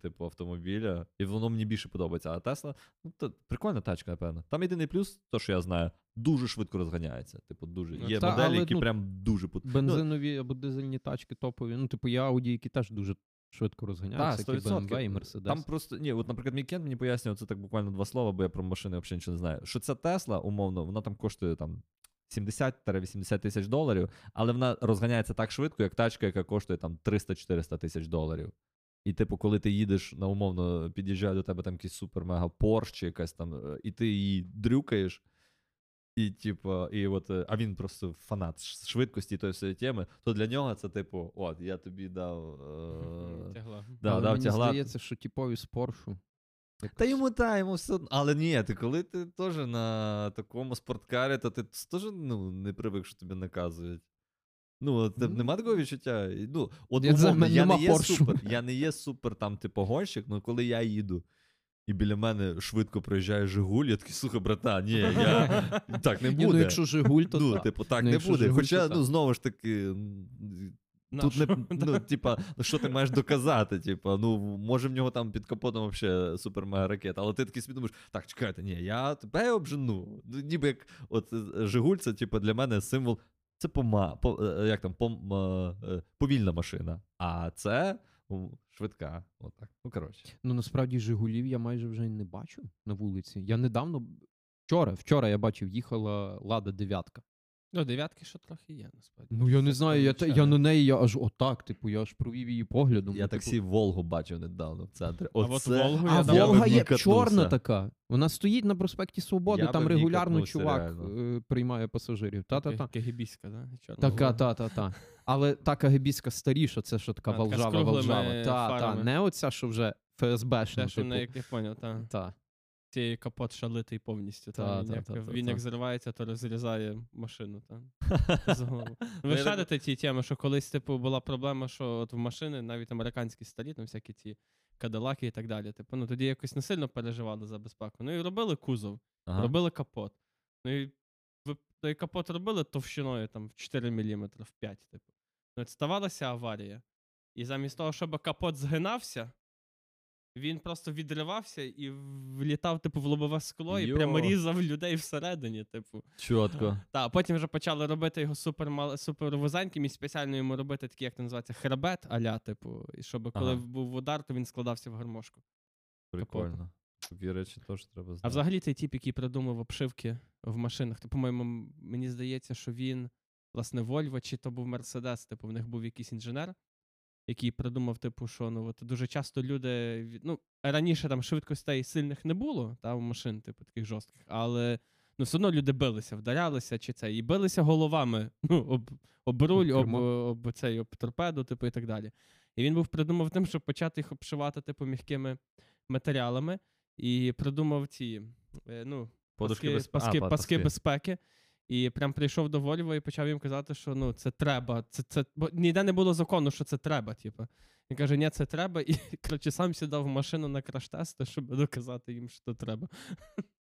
типу, автомобіля, і воно мені більше подобається. А Тесла, ну, то прикольна тачка, напевно. Там єдиний плюс, то, що я знаю, дуже швидко розганяється, типу, дуже. Є моделі, але, які ну, прям дуже... Бензинові або дизельні тачки топові, ну, типу, є Audi, які теж дуже швидко розганяються, як і BMW, і Mercedes. Там просто, ні, от, наприклад, мій кент мені пояснював, це так буквально два слова, бо я про машини взагалі нічого не знаю. Що ця Тесла, умовно, вона там коштує там 70-80 тисяч доларів, але вона розганяється так швидко, як тачка, яка коштує там 300-400 тисяч доларів. І типу, коли ти їдеш, на умовно, під'їжджає до тебе там якийсь супер-мега Порш чи якась там, і ти її дрюкаєш, і типу, і от, а він просто фанат швидкості тої всієї теми, то для нього це типу, от, я тобі дав тягла. Да, дав мені тягла. Здається, що типові з Поршу. Якось. Та йому все одно. Але ні, ти коли ти теж на такому спорткарі, то ти теж, ну, не привик, що тебе наказують. Ну, от, нема такого відчуття. Ну, от, умовно, я не є супер там типу гонщик, але коли я їду і біля мене швидко проїжджає Жигуль, я такий, слухай, брата, ні, я... так не буде. Ну, якщо Жигуль, то так. Ну, типу, так не буде. Хоча, ну, знову ж таки, Тут не, ну, типа, що ти маєш доказати? Типа, ну, може в нього там під капотом взагалі супер-мега-ракета, але ти такий собі думаєш, так, чекайте, ні, я тебе обжену. Ну, ніби як, от, Жигуль, це, типа, для мене символ, це повільна машина, а це швидка. Отак. Ну, коротше. Ну, насправді, Жигулів я майже вже не бачу на вулиці. Я недавно, вчора я бачив, їхала Лада дев'ятка. Ну, дев'ятки ще трохи є, насправді. Ну, я не знаю, я на неї, я аж отак, типу, я аж провів її поглядом. Я таксі Волгу бачив недавно в центрі. Волга є чорна така. Вона стоїть на проспекті Свободи, там регулярно чувак приймає пасажирів. Та-та-та. Кагебіська, да? Така, та-та-та. Але та кагебіська старіша, це що така Волжава-Волжава. Та-та, не оця, що вже ФСБшна. Те, що не, як я поняв, та. Цей капот шалитий повністю. Він як зривається, то розрізає машину. Ви шарите ті теми, що колись типу була проблема, що от в машини, навіть американські старі, там всякі ті кадилаки і так далі. Типу, ну тоді якось не сильно переживали за безпеку. Ну і робили кузов, робили капот. Ну і той капот робили товщиною там в 4 мм, в 5. Типу. Ну, от ставалася аварія. І замість того, щоб капот згинався, він просто відривався і влітав, типу, в лобове скло і прямо різав людей всередині, типу. Чотко. Та, потім вже почали робити його супервузеньким і спеціально йому робити такий, як це називається, хребет а-ля, типу, і щоб коли був удар, то він складався в гармошку. Прикольно. Такі речі теж треба знати. А взагалі цей тип, який придумав обшивки в машинах, то, по-моєму, мені здається, що він, власне, Вольво, чи то був Мерседес, типу, в них був якийсь інженер, який придумав, типу, що ну, от, дуже часто люди, ну, раніше там швидкостей сильних не було, та, у машин, типу, таких жорстких, але, ну, все одно люди билися, вдарялися, чи це, і билися головами, ну, об руль, об торпеду, типу, і так далі. І він був придумав тим, щоб почати їх обшивати, типу, м'якими матеріалами, і придумав ці, ну, паски безпеки. І прям прийшов до Вольво і почав їм казати, що ну це треба. Бо ніде не було закону, що це треба. Типу. Він каже, ні, це треба. І, коротше, сам сідав в машину на краш-тести, щоб доказати їм, що треба.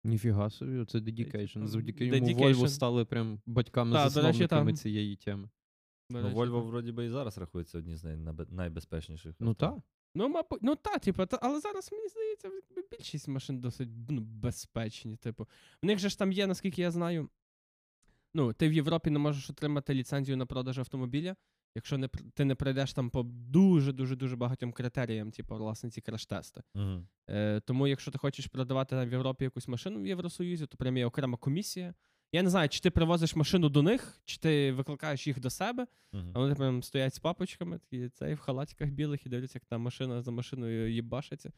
Ніфіга собі, це дедікейшн. Завдяки йому Вольво стали прям батьками-засновниками цієї теми. Ну, Вольво, вроді би, і зараз рахується одні з найбезпечніших. Ну так. Ну так, типу, але зараз, мені здається, більшість машин досить безпечні. Типу. В них же ж там є, наскільки я знаю, ну, ти в Європі не можеш отримати ліцензію на продаж автомобіля, якщо ти не пройдеш там по дуже-дуже-дуже багатьом критеріям, типу, власне, ці краш-тести. Тому, якщо ти хочеш продавати там в Європі якусь машину в Євросоюзі, то прям є окрема комісія. Я не знаю, чи ти привозиш машину до них, чи ти викликаєш їх до себе, а вони прям стоять з папочками, і це і в халатиках білих, і дивляться, як там машина за машиною їбашиться.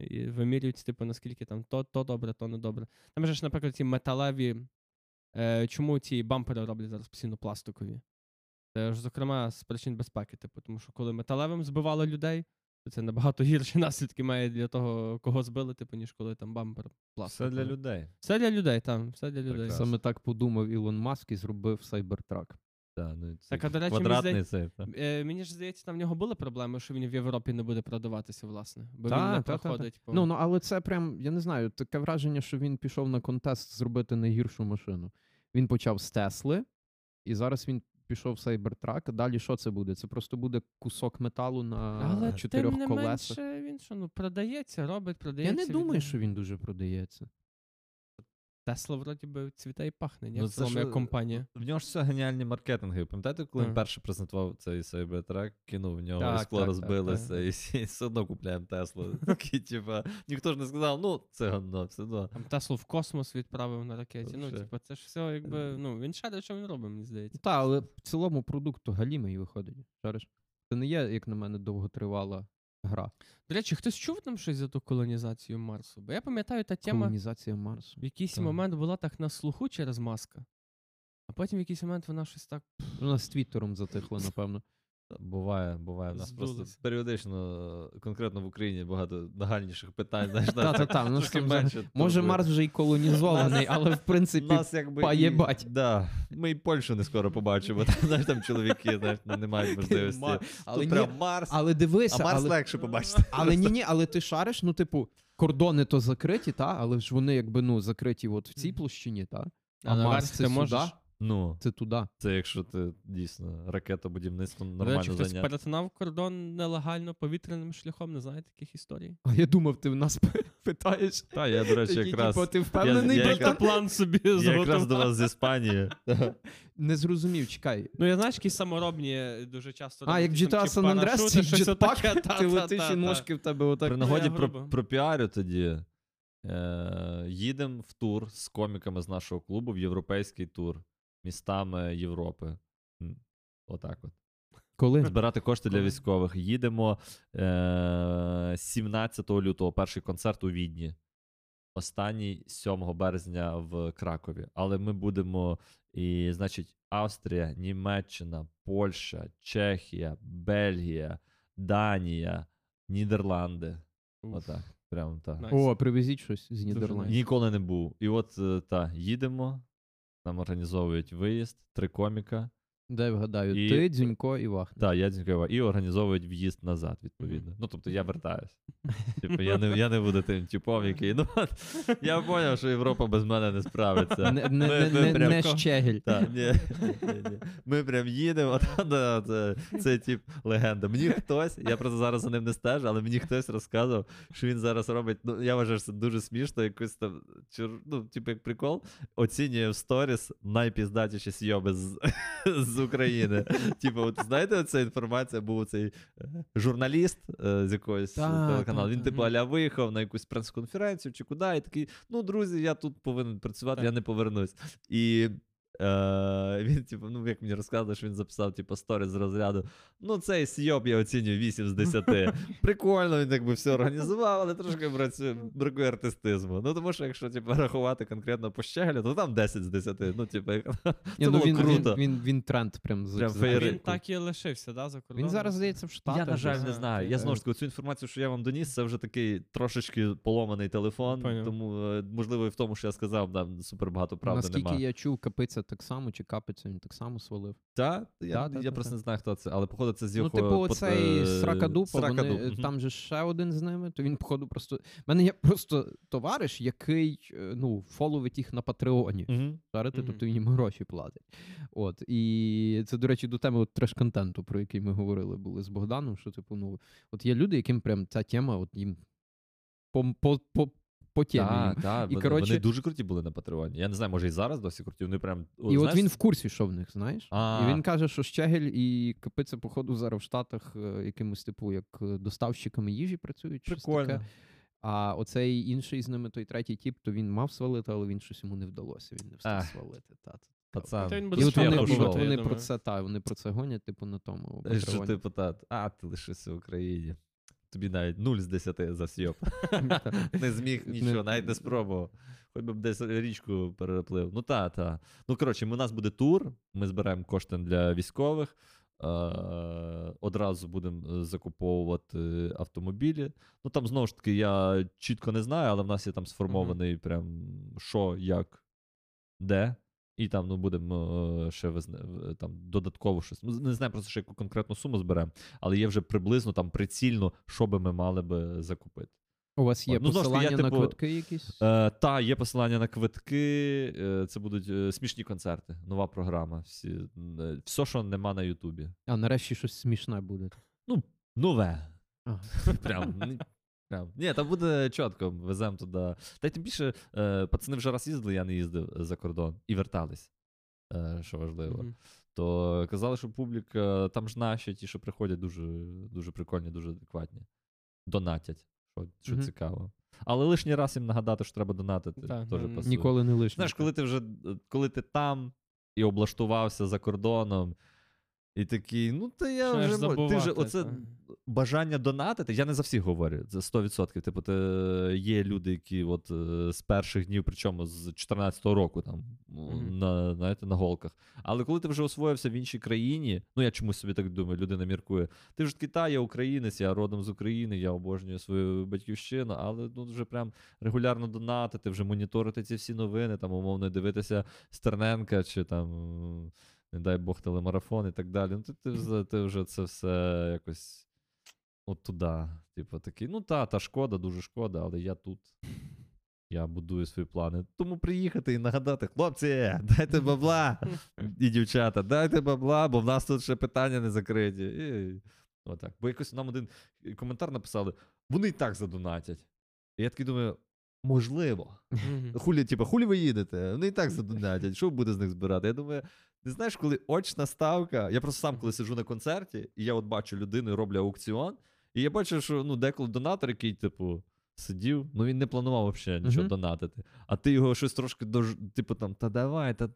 І вимірюють, типу, наскільки там то добре, то не добре. Там же ж, наприклад, ці металеві. Чому ці бампери роблять зараз постійно пластикові? Це ж, зокрема, з причин безпеки, типу, тому що коли металевим збивали людей, то це набагато гірші наслідки має для того, кого збили, типу, ніж коли там бампер пластиковий. Все для людей. Все для людей, там, все для людей. Саме так подумав Ілон Маск і зробив Cybertruck. Да, ну, так, а, до речі, мені ж здається, там в нього були проблеми, що він в Європі не буде продаватися, власне. Бо він не проходить. Ну, але це прям, я не знаю, таке враження, що він пішов на контест зробити найгіршу машину. Він почав з Тесли, і зараз він пішов в Cybertruck. Далі що це буде? Це просто буде кусок металу на 4 колесах. Але тим не менше, він що, ну, продається, робить, продається. Я не думаю, що він дуже продається. Тесла, вроді би, цвіта і пахне, ні? Як компанія. В нього ж все геніальні маркетинги. Пам'ятаєте, коли він перше презентував цей Cybertruck, кинув в нього, скло розбилося, і все одно купляємо Теслу. Ніхто ж не сказав, ну, це гавно, все одно. Там Теслу в космос відправив на ракеті. Ну, типу, це ж все, якби, ну, він шарить, що він робить, мені здається. Та, але в цілому продукт галімий виходить. Це не є, як на мене, довготривала гра. До речі, хтось чув там щось за ту колонізацію Марсу? Бо я пам'ятаю, та тема в якийсь момент була так на слуху через Маска, а потім в якийсь момент вона щось так... Вона з Твіттером затихла, напевно. Буває. Просто періодично, конкретно в Україні, багато нагальніших питань. Може, Марс вже і колонізований, але, в принципі, поєбать. Ми і Польщу не скоро побачимо. Там чоловіки не мають можливості. Тут прям Марс. А Марс легше побачити. Але ні-ні, але ти шариш, ну, типу, кордони то закриті, але ж вони, якби, ну, закриті от в цій площині, а Марс це сюди. Ну, це туди. Це якщо ти дійсно ракетобудівництво нормально зайняв. Хтось перетинав кордон нелегально повітряним шляхом, не знаю таких історій. А я думав, ти в нас питаєш. Та, я, до речі, якраз... Типу, ти впевнений, братан? План собі зготував. Я якраз до вас з Іспанії. Не зрозумів, чекай. Ну, я знаєш, які саморобні дуже часто... А, як GTA San Andreas, це джетпак, ти летиш і ножки в тебе отак. При нагоді пропіарю тоді. Їдемо в тур з коміками з нашого клубу, в європейський тур. Містами Європи. Отак от. Коли? Збирати кошти для військових. Їдемо 17 лютого, перший концерт у Відні. Останній 7 березня в Кракові. Але ми будемо, і, значить, Австрія, Німеччина, Польща, Чехія, Бельгія, Данія, Нідерланди. Отак. Прямо так. О, привезіть щось з Нідерландів. Ніколи не був. І от, так, їдемо. Нам організовують виїзд, 3 коміка. Дай вгадаю, і... ти, Дзюнько і Вахт. Так, я Дзюнько і Вахт. І організовують в'їзд назад, відповідно. Ну, тобто, я вертаюсь. Типу, я не буду тим типом, який... Ну, я поняв, що Європа без мене не справиться. Не щегель. Ми прям їдемо, це тип легенда. Мені хтось, я просто зараз за ним не стежу, але мені хтось розказував, що він зараз робить, ну, я вважаю, що це дуже смішно, якийсь там, ну, типу, як прикол, оцінює в сторіс найпіздатіші сйоби з України. Типу, знаєте, ця інформація, був цей журналіст з якогось телеканалу, він типу аля виїхав на якусь прес-конференцію чи куди, і такий, ну, друзі, я тут повинен працювати, я не повернусь. І він, типу, ну, як мені розказали, що він записав, типу, сторіс з розряду, ну, цей сйоб я оцінюю 8 з 10. Прикольно, він, якби, все організував, але трошки бракує артистизму. Ну, тому що, якщо, типу, рахувати конкретно по щеглю, то там 10 з 10. Ну, типу, це було круто. Він тренд прям з... Він так і лишився, да, за кордоном? Він зараз, здається, в Штатах. Я, на жаль, не знаю. Я, знову ж таки, цю інформацію, що я вам доніс, це вже такий трошечки поломаний телефон, тому, можливо, і в тому, що я сказав, там супербагато правди немає. Наскільки я чув, Капиця так само, чи Капиця він так само свалив? Так, я просто не знаю, хто це, але походу це з його... Ну, типу, оцей Сракадупа, там же ще один з ними, то він, походу, просто... У мене є просто товариш, який, ну, фоловить їх на Патреоні. Тобто він їм гроші платить. От, і це, до речі, до теми треш-контенту, про який ми говорили були з Богданом, що, типу, ну, от є люди, яким прям ця тема, от їм по темі. І, коротше, вони дуже круті були на Патреоні. Я не знаю, може і зараз досі круті. Вони прям, от, і знаєш... от він в курсі, що в них, знаєш? І він каже, що Щегель і Капиця, походу, зараз в Штатах якимось, типу, як доставщиками їжі працюють. Прикольно. Щось таке. А оцей інший з ними, той третій тіп, то він мав свалити, але він щось йому не вдалося. Він не встиг свалити. Пацан. І от вони про це гонять, типу, на тому Патреоні. Що, типу, ти лишився в Україні. Тобі навіть 0 з 10 за сьоп. Не зміг нічого, навіть не спробував. Хоч би б десь річку переплив. Ну, та. Ну, коротше, у нас буде тур, ми збираємо кошти для військових, одразу будемо закуповувати автомобілі. Ну, там, знову ж таки, я чітко не знаю, але в нас є там сформований прям що, як, де. І там, ну, будемо ще там додатково щось. Не знаю просто, що яку конкретну суму зберемо, але є вже приблизно, там, прицільно, що би ми мали би закупити. У вас є посилання на квитки якісь? Та, є посилання на квитки. Це будуть смішні концерти, нова програма. Все, що нема на Ютубі. А нарешті щось смішне буде? Ну, нове. Ні, там буде чітко, веземо туди. Та й тим більше, пацани вже раз їздили, я не їздив за кордон. І вертались, що важливо. То казали, що публіка, там ж наші, ті, що приходять, дуже, дуже прикольні, дуже адекватні. Донатять, що цікаво. Але лишній раз їм нагадати, що треба донатити. Теж ніколи не лишній. Знаєш, коли ти там і облаштувався за кордоном, і такий, ну, та я вже... Ти вже оце бажання донатити, я не за всіх говорю, це 100%. Типу, є люди, які от з перших днів, причому з 14-го року, там, на голках. Але коли ти вже освоївся в іншій країні, ну, я чомусь собі так думаю, людина міркує, ти вже такий, я українець, я родом з України, я обожнюю свою батьківщину, але ну, вже прям регулярно донатити, вже моніторити ці всі новини, там, умовно, дивитися Стерненка, чи там... не дай Бог, телемарафон і так далі. Ну, ти вже це все якось от туди. Типу такий, ну та шкода, дуже шкода, але я тут. Я будую свої плани. Тому приїхати і нагадати: хлопці, дайте бабла! І дівчата, дайте бабла, бо в нас тут ще питання не закриті. І... Отак. Бо якось нам один коментар написали: вони і так задонатять. І я такий думаю, можливо. Хулі, типу, хулі ви їдете? Вони і так задонатять. Що буде з них збирати? Я думаю, ти знаєш, коли очна ставка, я просто сам коли сиджу на концерті, і я от бачу людину, роблю аукціон, і я бачу, що ну, деколи донатор, який, типу, сидів, ну він не планував взагалі нічого донатити. А ти його щось трошки, типу там, та давай, та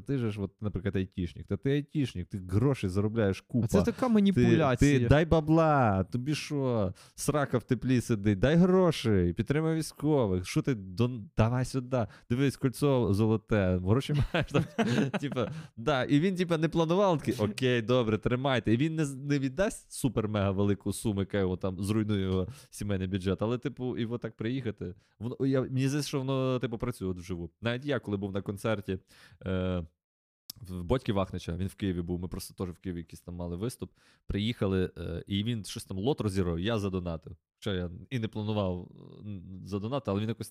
ти же ж, от, наприклад, айтішник, та ти айтішник, ти гроші заробляєш купа. А це така маніпуляція. Ти дай бабла, тобі що, срака в теплі сиди, дай гроші, підтримай військових, що ти, давай сюди, дивись, кольцо золоте, гроші маєш. Типа, да, і він, типа, не планував, такий, окей, добре, тримайте. І він не віддасть супер-мега велику суму, яка його там зруйнує його сімейний бюджет, але, типу, і отак приїхати. Воно, мені здається, що воно типу, працює вживу. Навіть я, коли був на концерті в Бодьки Вахнича, він в Києві був, ми просто теж в Києві якийсь там мали виступ, приїхали, і він щось там лот розірвав, я задонатив. Хоча я і не планував задонати, але він якось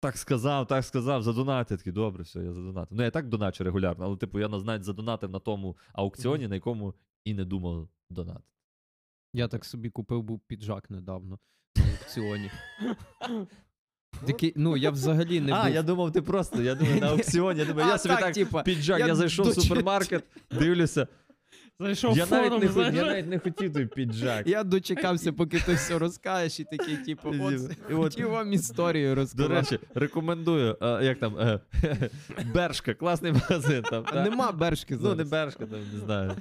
так сказав, задонатив. Такий, добре, все, я задонатив. Ну, я так доначу регулярно, але типу, я навіть задонатив на тому аукціоні, на якому і не думав донатити. Я так собі купив був піджак недавно. На аукціоні. Такий, ну, я взагалі не був. А, я думав, ти просто, я думаю, на аукціоні. Я думаю, я собі так, типа, піджак, я зайшов в супермаркет, дивлюся. Зайшов в форум, зайшов. Я навіть не хотів той піджак. Я дочекався, поки ти все розкажеш, і такий, типу, хотів вам історію розказати. До речі, рекомендую, як там, Бершка, класний магазин. Нема Бершки зараз. Ну, не Бершка, там, не знаю.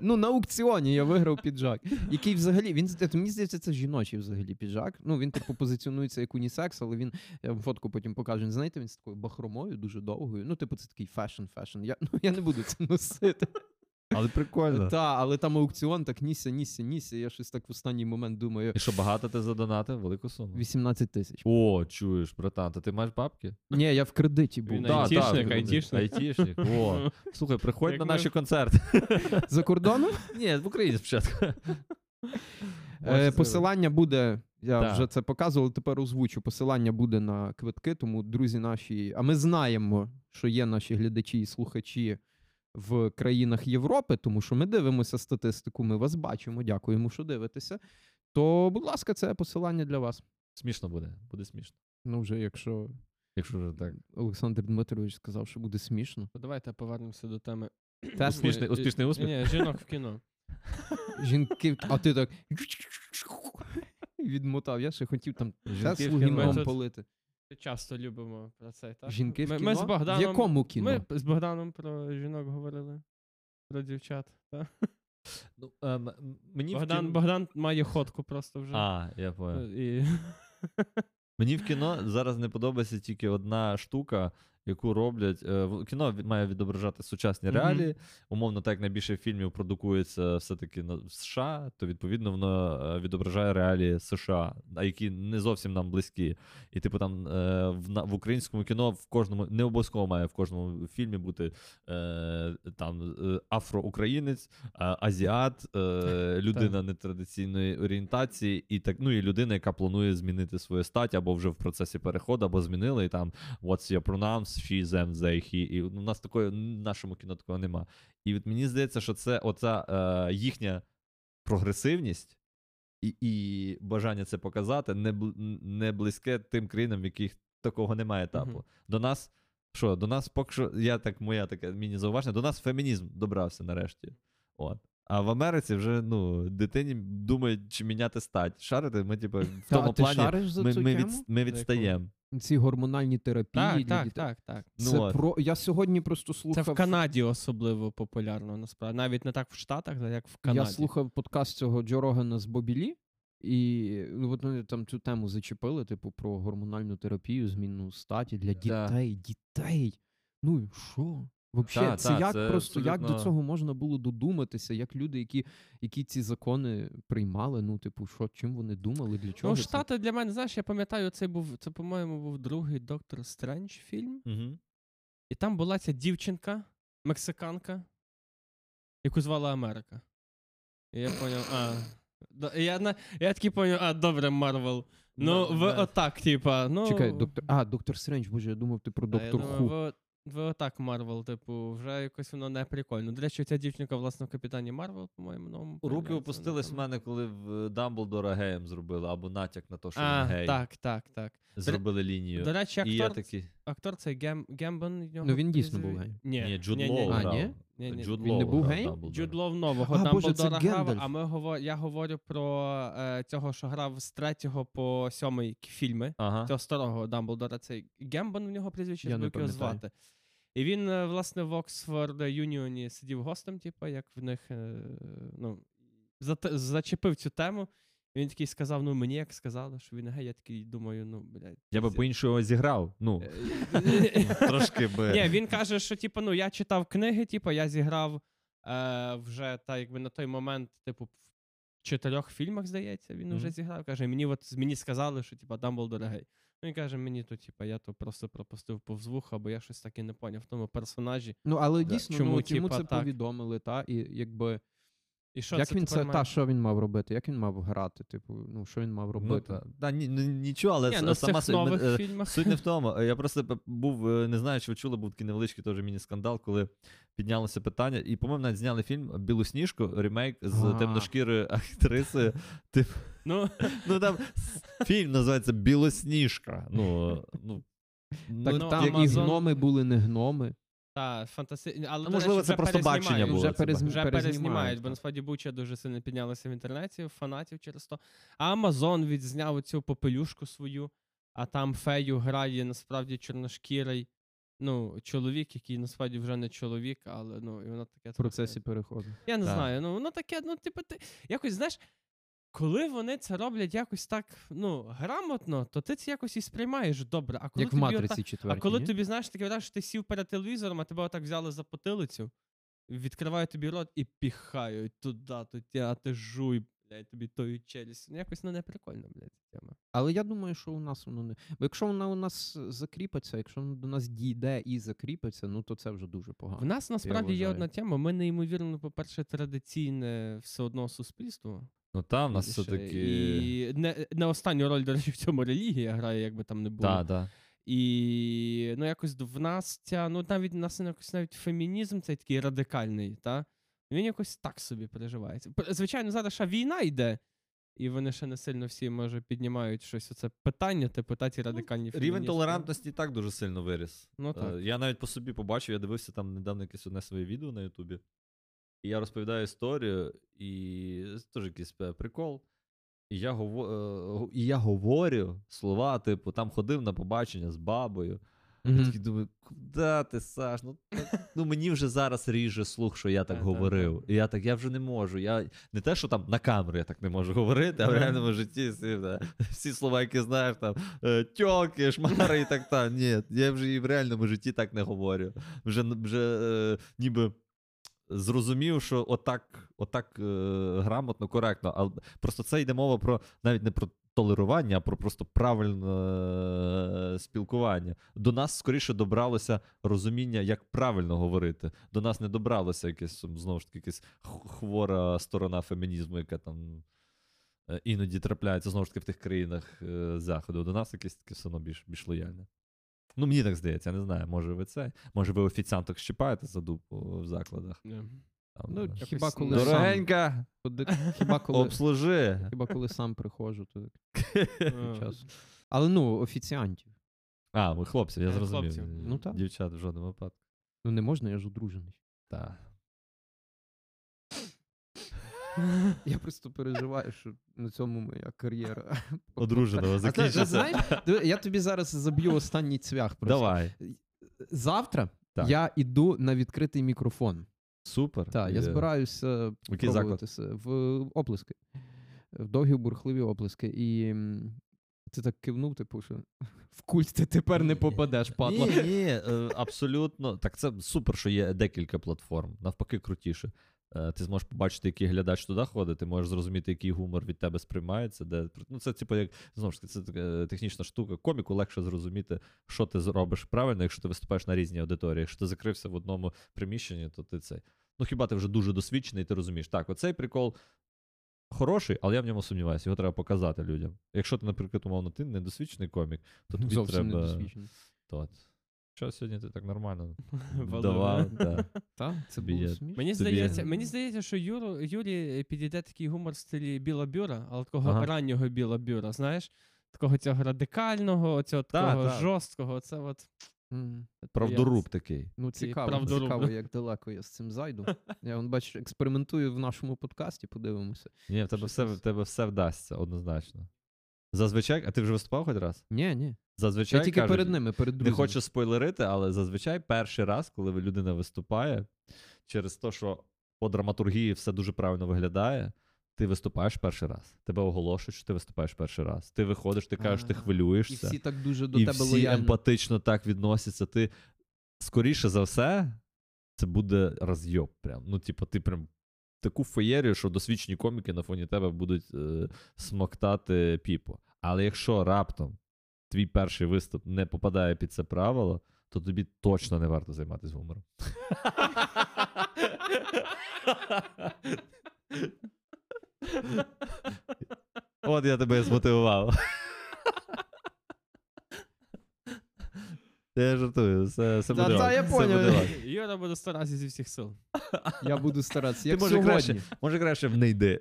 Ну, на аукціоні я виграв піджак, який взагалі, він, мені здається, це жіночий взагалі піджак. Ну, він, типу, позиціонується як унісекс, але він, я вам фотку потім покажу, знаєте, він з такою бахромою, дуже довгою. Ну, типу, це такий фешн. Я не буду це носити. Але прикольно. Так, але там аукціон, так нісся. Я щось так в останній момент думаю. І що, багато ти задонатив? Велику суму? 18 000. О, чуєш, братан, то ти маєш бабки? Ні, я в кредиті був. Айтішник. О, слухай, приходь на наші концерти. За кордоном? Ні, в Україні спочатку. Посилання буде, я вже це показував, тепер озвучу. Посилання буде на квитки, тому друзі наші, а ми знаємо, що є наші глядачі і слухачі в країнах Європи, тому що ми дивимося статистику, ми вас бачимо, дякуємо, що дивитеся, то, будь ласка, це посилання для вас. Смішно буде, буде смішно. Ну вже, якщо вже так. Олександр Дмитрович сказав, що буде смішно. Давайте повернемося до теми. Успішний успіх? Ні, жінок в кіно. Жінки, а ти так відмотав, я ще хотів там Теслу гімном полити. Часто любимо про це, так? Жінки в кіно? З Богданом, в якому кіно? Ми з Богданом про жінок говорили, про дівчат, так? Ну, мені Богдан має ходку просто вже. А, я понял. Мені в кіно зараз не подобається тільки одна штука, яку роблять. Кіно має відображати сучасні реалії. Умовно, так як найбільше фільмів продукується все-таки в США, то, відповідно, воно відображає реалії США, які не зовсім нам близькі. І, типу, там в українському кіно в кожному, не обов'язково має в кожному фільмі бути там афроукраїнець, азіат, людина нетрадиційної орієнтації, і так, ну, і людина, яка планує змінити свою стать, або вже в процесі переходу, або змінила, і там what's your pronouns, she, them, they, he. І у нас такої, в нашому кіно такого нема. І от мені здається, що це оця їхня прогресивність і бажання це показати не близьке тим країнам, в яких такого немає етапу. До нас, що, до нас поки що, моя така міні-зауваження, до нас фемінізм добрався нарешті. От. А в Америці вже, ну, дитині думають, чи міняти стать. Шарити ми, типу, в тому плані ми відстаємо. Ці гормональні терапії. Так. Я сьогодні просто слухав... Це в Канаді особливо популярно, насправді. Навіть не так в Штатах, як в Канаді. Я слухав подкаст цього Джо Рогана з Бобілі, і вони там цю тему зачепили, типу, про гормональну терапію, зміну статі для дітей. Дітей! Ну і що? Взагалі, як до цього можна було додуматися, як люди, які ці закони приймали, ну, типу, чим вони думали, для чого? Ну, Штати для мене, знаєш, я пам'ятаю, це, по-моєму, був другий Доктор Стрендж фільм. І там була ця дівчинка, мексиканка, яку звала Америка. І я такий поняв, добре, Марвел. Ну, в отак, типа, ну... Чекай, доктор... А, Доктор Стрендж, боже, я думав, ти про Доктор Ху. В отак Марвел, типу, вже якось воно не прикольно. До речі, ця дівчинка, власне, в Капітані Марвел, по-моєму, новому. Руки опустились в мене, коли в Дамблдора геєм зробили, або натяк на те, що він гей. Так, так, так. Зробили лінію. До речі, актор цей Гембан. Ну, він дійсно був гей. Ні, Джуд Лоу грав. Джуд Лоу не був гей? Джуд Лоу нового Дамблдора грав, а я говорю про цього, що грав з 3-го по 7-й фільми, цього старого Дамблдора. Цей Гембан, в нього прізвище, як його звати. І він, власне, в Оксфорд Юніоні сидів гостем, типу, як в них, ну, зачепив цю тему. Він такий сказав, ну, мені як сказали, що він гей, я такий думаю, ну, блядь. Я би по-іншому зіграв, ну, трошки би. Ні, він каже, що, типу, ну, я читав книги, типу, я зіграв вже, та, якби, на той момент, типу, в 4 фільмах, здається, він вже зіграв. Каже, мені сказали, що, типу, Дамблдор гей. Він каже, мені то, типу, я то просто пропустив повз вуха, бо я щось так і не поняв в тому персонажі. Ну, але дійсно, чому це повідомили, та, і якби... Як він це, та, що він мав робити? Як він мав грати? Типу, ну, що він мав робити? Нічого, але сама суть не в тому. Я просто був, не знаю, чи ви чули, був такий невеличкий теж міні-скандал, коли піднялося питання. І, по-моєму, навіть зняли фільм «Білосніжку», ремейк з темношкірою актрисою. Ну, там фільм називається «Білосніжка». Так там і гноми були не гноми. Але, можливо, це просто бачення було. Вже перезнімають, бо насправді буча дуже сильно піднялася в інтернеті, фанатів через то. А Амазон відзняв цю попелюшку свою, а там фею грає насправді чорношкірий, ну, чоловік, який насправді вже не чоловік, але, ну, і воно таке... В процесі переходу. Я не знаю, ну, воно таке, ну, типу, ти якось, знаєш, коли вони це роблять якось так, ну, грамотно, то ти це якось і сприймаєш добре. А коли як в «Матриці» четвертій. А коли тобі, знаєш, таке враження, що ти сів перед телевізором, а тебе отак взяли за потилицю, відкривають тобі рот і піхають туди, а ти жуй, блядь, тобі тою челюсть. Якось, ну, не прикольно, блядь, тема. Але я думаю, що у нас воно не... Бо якщо вона у нас закріпиться, якщо вона до нас дійде і закріпиться, ну, то це вже дуже погано. В нас, насправді, є одна тема. Ми неймовірно, по-перше, традиційне все одно суспільство. Ну там у нас все-таки... І не останню роль, до речі, в цьому релігія грає, якби там не було. Так, так. І, ну, якось в нас ця... Ну, навіть у нас якось навіть фемінізм цей такий радикальний, та? Він якось так собі переживається. Звичайно, зараз ще війна йде, і вони ще не сильно всі, може, піднімають щось оце питання, типу, та ці радикальні феміністи. Рівень толерантності і так дуже сильно виріс. Ну, так. Я навіть по собі побачив, я дивився там недавно якесь одне своє відео на Ютубі. І я розповідаю історію, і теж якийсь прикол. І я говорю слова, типу, там ходив на побачення з бабою. Я такий думаю, куди ти, Саш? Ну мені вже зараз ріже слух, що я так говорив. І я так, я вже не можу. Я не те, що там на камеру я так не можу говорити, а в реальному житті всі слова, які знаєш, там тьоки, шмари і так там. Ні, я вже і в реальному житті так не говорю. Вже ніби... Зрозумів, що отак грамотно, коректно. Але просто це йде мова про навіть не про толерування, а про просто правильне спілкування. До нас скоріше добралося розуміння, як правильно говорити. До нас не добралося якесь, знову ж таки, якась хвора сторона фемінізму, яка там іноді трапляється, знову ж таки, в тих країнах Заходу. До нас якесь таке все одно більш лояльне. Ну, мені так здається, я не знаю, може ви офіціанток щіпаєте за дупу в закладах. Ну, хіба коли сам... Дорогенька! Обслужи! Хіба коли сам приходжу, то часу. Але, ну, офіціантів. А, ви хлопців, я зрозумів. Ну, так. Дівчат в жодному випадку. Ну, не можна, я ж одружений. Так. Я просто переживаю, що на цьому моя кар'єра... Одруженого закінчиться. Знаєш, я тобі зараз заб'ю останній цвях. Просто. Давай. Завтра я йду на відкритий мікрофон. Супер. Так, я збираюся пробуватися в оплески. В довгі, бурхливі оплески. І ти так кивнув, типу, що в культ ти тепер не попадеш, падла. Ні, абсолютно. Так це супер, що є декілька платформ. Навпаки, крутіше. Ти зможеш побачити, який глядач туди ходить, ти можеш зрозуміти, який гумор від тебе сприймається. Де... Ну, це, типу, як, знову ж таки, це така технічна штука. Коміку легше зрозуміти, що ти робиш правильно, якщо ти виступаєш на різній аудиторії. Якщо ти закрився в одному приміщенні, то ти цей. Ну, хіба ти вже дуже досвідчений, ти розумієш. Так, оцей прикол хороший, але я в ньому сумніваюся, його треба показати людям. Якщо ти, наприклад, умовно, ти недосвідчений комік, то тобі треба... Тот. Що сьогодні ти так нормально давав? Та? Це було смішно. Мені здається, що Юрі підійде такий гумор в стилі Білобюра, але такого раннього Білобюра, знаєш? Такого цього радикального, цього такого жорсткого, оце от... Правдоруб такий. Ну, цікаво, як далеко я з цим зайду. Я, бачу, експериментую в нашому подкасті, подивимося. Ні, в тебе все вдасться, однозначно. Зазвичай, а ти вже виступав хоч раз? Ні. Зазвичай, я тільки кажуть, перед ними, перед друзями. Не хочу спойлерити, але зазвичай перший раз, коли людина виступає, через те, що по драматургії все дуже правильно виглядає, ти виступаєш перший раз. Тебе оголошують, що ти виступаєш перший раз. Ти виходиш, ти кажеш, ти хвилюєшся. І всі так дуже до тебе лояльно. І всі емпатично так відносяться. Ти, скоріше за все, це буде розйоб прям. Ну, типу, ти прям таку феєрію, що досвідчені коміки на фоні тебе будуть смоктати піпу. Але якщо раптом твій перший виступ не попадає під це правило, то тобі точно не варто займатися гумором. От я тебе змотивував. Я жартую, все буде вам. Я поняв. Юра буде старатися зі всіх сил. Я буду старатися, як сьогодні. Може краще в не йди.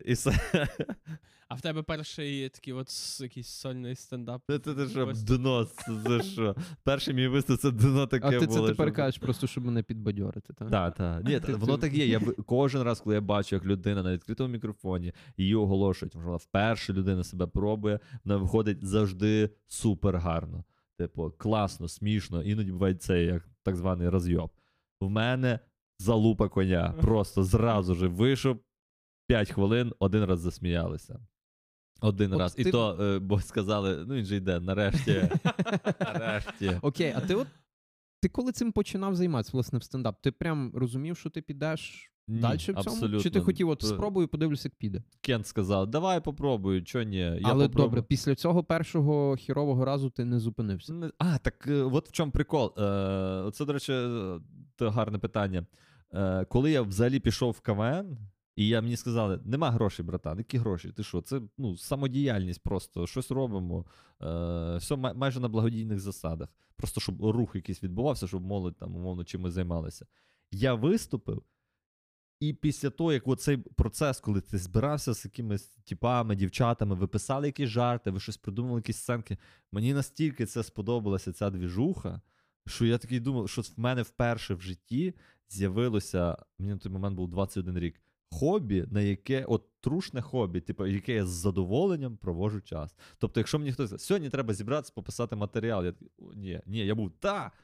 А в тебе перший такий от якийсь сольний стендап? Ти що, дно, за що? Перший мій виступ, це дно таке було. А ти це тепер кажеш просто, щоб мене підбадьорити, так? Так. Ні, воно так є. Кожен раз, коли я бачу, як людина на відкритому мікрофоні, її оголошують, може вона вперше людина себе пробує, вона виходить завжди супер гарно. Типу, класно, смішно, іноді буває це як так званий розйоб. В мене залупа коня. Просто зразу ж вийшов, 5 хвилин, один раз засміялися. Один раз. І то, бо сказали, ну він же йде, нарешті. Окей, а ти от, ти коли цим починав займатися, власне, в стендап? Ти прям розумів, що ти підеш далі в цьому? Абсолютно. Чи ти хотів, от спробую, подивлюсь, як піде? Кент сказав, давай попробую, чого ні. Добре, після цього першого хірового разу ти не зупинився. Так от в чому прикол. Це, до речі, гарне питання. Коли я взагалі пішов в КВН, і мені сказали, нема грошей, братан, які гроші, ти що, це самодіяльність просто, щось робимо, все майже на благодійних засадах, просто щоб рух якийсь відбувався, щоб молодь там умовно чимось займалася. Я виступив, і після того, як оцей процес, коли ти збирався з якимись тіпами, дівчатами, ви писали якісь жарти, ви щось придумали, якісь сценки, мені настільки це сподобалася ця двіжуха, що я такий думав, що в мене вперше в житті з'явилося, мені на той момент був 21 рік, хобі, на яке, от трушне хобі, типу, яке я з задоволенням провожу час. Тобто, якщо мені хтось, сьогодні треба зібратися, пописати матеріал, я такий, ні, я був,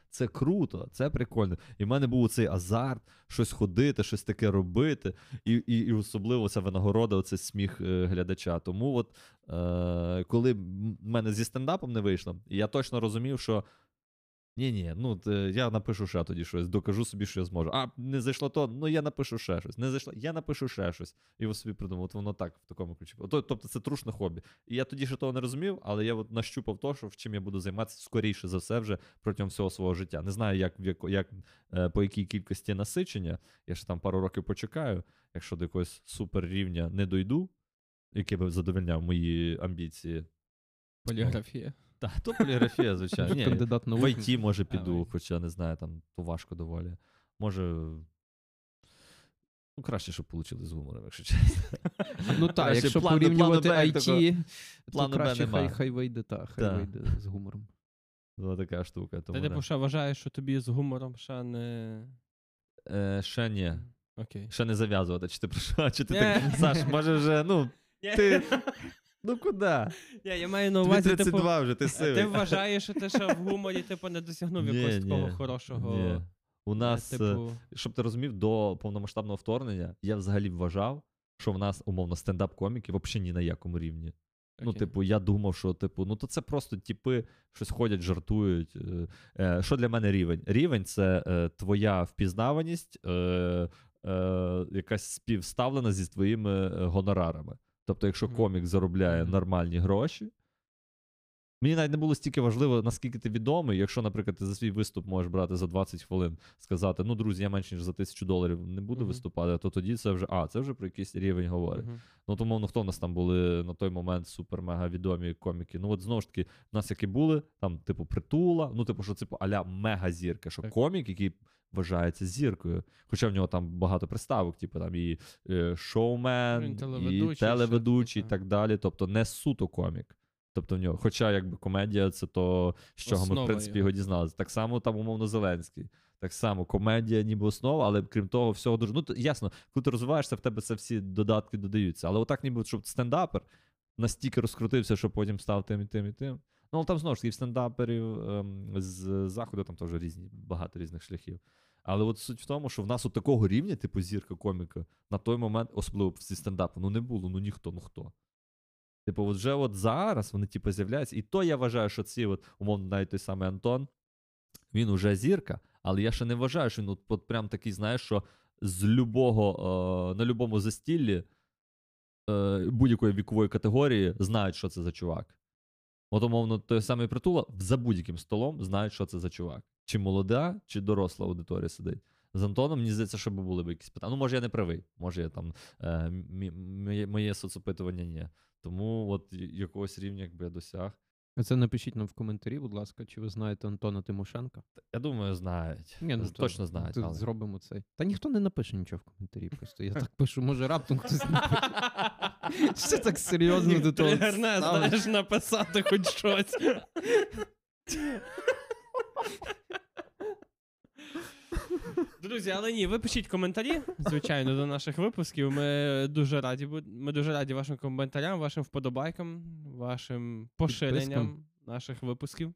це круто, це прикольно. І в мене був цей азарт, щось ходити, щось таке робити, і особливо ця винагорода, оце сміх глядача. Тому от, коли в мене зі стендапом не вийшло, я точно розумів, що я напишу ще тоді щось, докажу собі, що я зможу. Не зайшло то, я напишу ще щось. Не зайшло, я напишу ще щось. І я собі придумав, от воно так, в такому ключі. Тобто це трушне хобі. І я тоді ще того не розумів, але я от нащупав то, що чим я буду займатися скоріше за все вже протягом всього свого життя. Не знаю, по якій кількості насичення. Я ще там пару років почекаю, якщо до якогось супер рівня не дойду, який би задовольняв мої амбіції. Поліграфія. То поліграфія, звичайно. В IT, може, піду, хоча, не знаю, там, то важко доволі. Може, краще, щоб вийшли з гумором, якщо чесно. Так, якщо порівнювати IT, то краще хай вийде, хай вийде з гумором. Була така штука. Ти, типу, ще вважаєш, що тобі з гумором ще не... Ще ні. Ще не зав'язувати, чи ти про що? Чи ти так, Саш, може вже, ти... куди? Я маю на увазі, тобі 32 вже, ти сивий. Ти вважаєш, що ти ще в гуморі не досягнув якогось такого хорошого? Ні. У нас, щоб ти розумів, до повномасштабного вторгнення я взагалі вважав, що в нас, умовно, стендап-коміки взагалі ні на якому рівні. Я думав, що, то це просто типи щось ходять, жартують. Що для мене рівень? Рівень – це твоя впізнаваність, якась співставлена зі твоїми гонорарами. Тобто, якщо комік заробляє нормальні гроші, Мені навіть не було стільки важливо, наскільки ти відомий. Якщо, наприклад, ти за свій виступ можеш брати за 20 хвилин, сказати, ну, друзі, я менше, ніж за $1000 не буду виступати, то тоді це вже, це вже про якийсь рівень говорить. Ну, тому, хто в нас там були на той момент супер-мега відомі коміки? Ну, от знову ж таки, в нас які були, там, типу, Притула, ну, типу, що, типу, а-ля мега-зірка, що комік, який вважається зіркою. Хоча в нього там багато приставок, типу, там, і шоумен, і телеведучий, і так далі. Тобто, не суто комік. Тобто в нього, хоча якби комедія це то, з чого основа ми в принципі його дізналися. Так само там умовно Зеленський. Так само комедія ніби основа, але крім того всього дуже, ну ясно, коли ти розвиваєшся, в тебе це всі додатки додаються. Але отак ніби, щоб стендапер настільки розкрутився, що потім став тим і тим і тим. Ну там знову ж таки в стендаперів з заходу там теж різні, багато різних шляхів. Але от суть в тому, що в нас от такого рівня, типу зірка коміка, на той момент, особливо зі стендапу, ну не було, ну ніхто, ну хто. Типу, от вже от зараз вони, типу, з'являються. І то я вважаю, що ці, от, умовно, навіть той самий Антон, він уже зірка, але я ще не вважаю, що він от прям такий, знаєш, що з любого, на любому застіллі будь-якої вікової категорії знають, що це за чувак. От, умовно, той самий Притула за будь-яким столом знають, що це за чувак. Чи молода, чи доросла аудиторія сидить. З Антоном, мені здається, що були б якісь питання. Ну, може, я не правий. Може, я там, моє соцопитування ні. Тому от якогось рівня якби я досяг. А це напишіть нам в коментарі, будь ласка, чи ви знаєте Антона Тимошенка? Я думаю, знають. Ні, ну, точно знають. Але... зробимо цей. Та ніхто не напише нічого в коментарі. Просто я так пишу, може раптом хтось напише. Що так серйозно до того? Тригерне, знаєш, написати хоч щось. Друзі, але ні, ви пишіть коментарі, звичайно, до наших випусків. Ми дуже раді вашим коментарям, вашим вподобайкам, вашим поширенням наших випусків.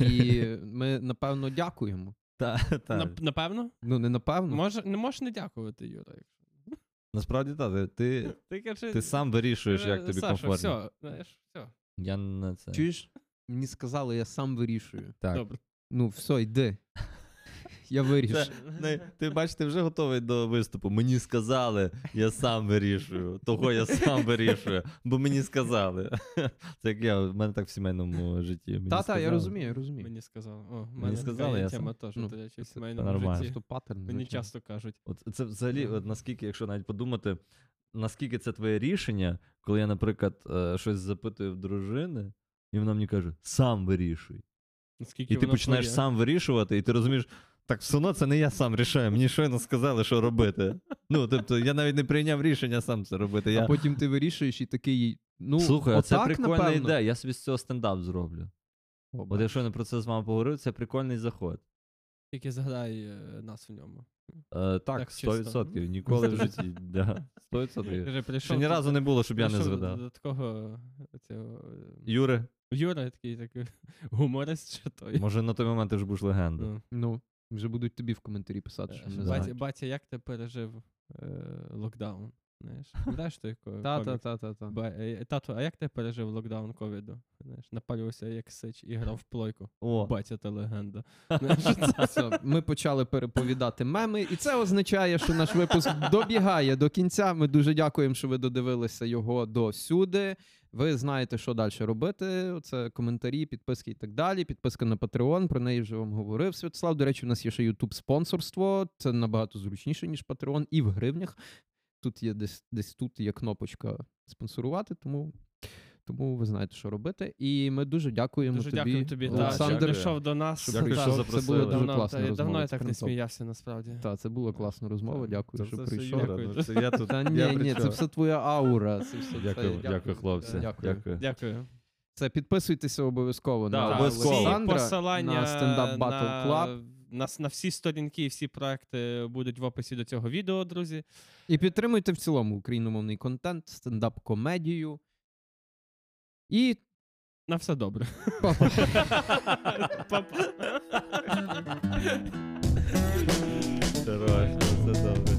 І ми, напевно, дякуємо. Напевно? Ну, не напевно. Не можеш не дякувати, Юра. Насправді, так. Ти сам вирішуєш, як тобі комфортно. Саша, все. Чуєш? Мені сказали, я сам вирішую. Добре. Ну, все, йди. Я вирішую. Ти бачиш, ти вже готовий до виступу. Мені сказали, я сам вирішую. Того я сам вирішую. Бо мені сказали. Це як я, в мене так в сімейному житті. Та-та, я розумію. Мені сказали. Мені сказали, я сам. Теж, ну, в сімейному житті. Мені часто кажуть. От, це взагалі, наскільки, якщо навіть подумати, наскільки це твоє рішення, коли я, наприклад, щось запитую в дружини, і вона мені каже, сам вирішуй. Наскільки і ти починаєш сам вирішувати, і ти розумієш, так, все одно це не я сам рішаю, мені щойно сказали, що робити. Ну, тобто, я навіть не прийняв рішення сам це робити. А потім ти вирішуєш і такий, ну, слухай, отак, це прикольна ідея, я собі з цього стендап зроблю. От якщо не про це з вами поговорив, це прикольний заход. Тільки згадай нас в ньому. Так, 100%, ніколи в житті. 100%. Ще ні разу не було, щоб я не згадав. До такого... Юра такий гуморист, що той. Може, на той момент ти вже будеш легендою. Ну. Вже будуть тобі в коментарі писати, що не знають. Батя, як ти пережив локдаун? Знаєш, знаєш той комік? Тату, а як ти пережив локдаун ковіду? Знаєш, напалювався як сич і грав в плойку. Батя, ти легенда. Ми почали переповідати меми, і це означає, що наш випуск добігає до кінця. Ми дуже дякуємо, що ви додивилися його досюди. Ви знаєте, що далі робити. Це коментарі, підписки і так далі. Підписка на Patreon, про неї вже вам говорив Святослав. До речі, у нас є ще YouTube-спонсорство. Це набагато зручніше, ніж Patreon. І в гривнях. Тут є десь тут є кнопочка спонсорувати, тому ви знаєте, що робити. І ми дуже дякуємо тобі, Олександр. Що прийшов до нас. Це було дуже класна розмова. Давно я так не сміявся, насправді. Так, це була класна розмова. Дякую, що прийшов. Ні, це все твоя аура. Дякую, хлопці. Дякую. Це підписуйтеся обов'язково на Олександра, на Stand-Up Battle Club. На всі сторінки і всі проекти будуть в описі до цього відео, друзі. І підтримуйте в цілому україномовний контент, стендап-комедію. І на все добре. Па-па. Па-па. Хорошо, все добре.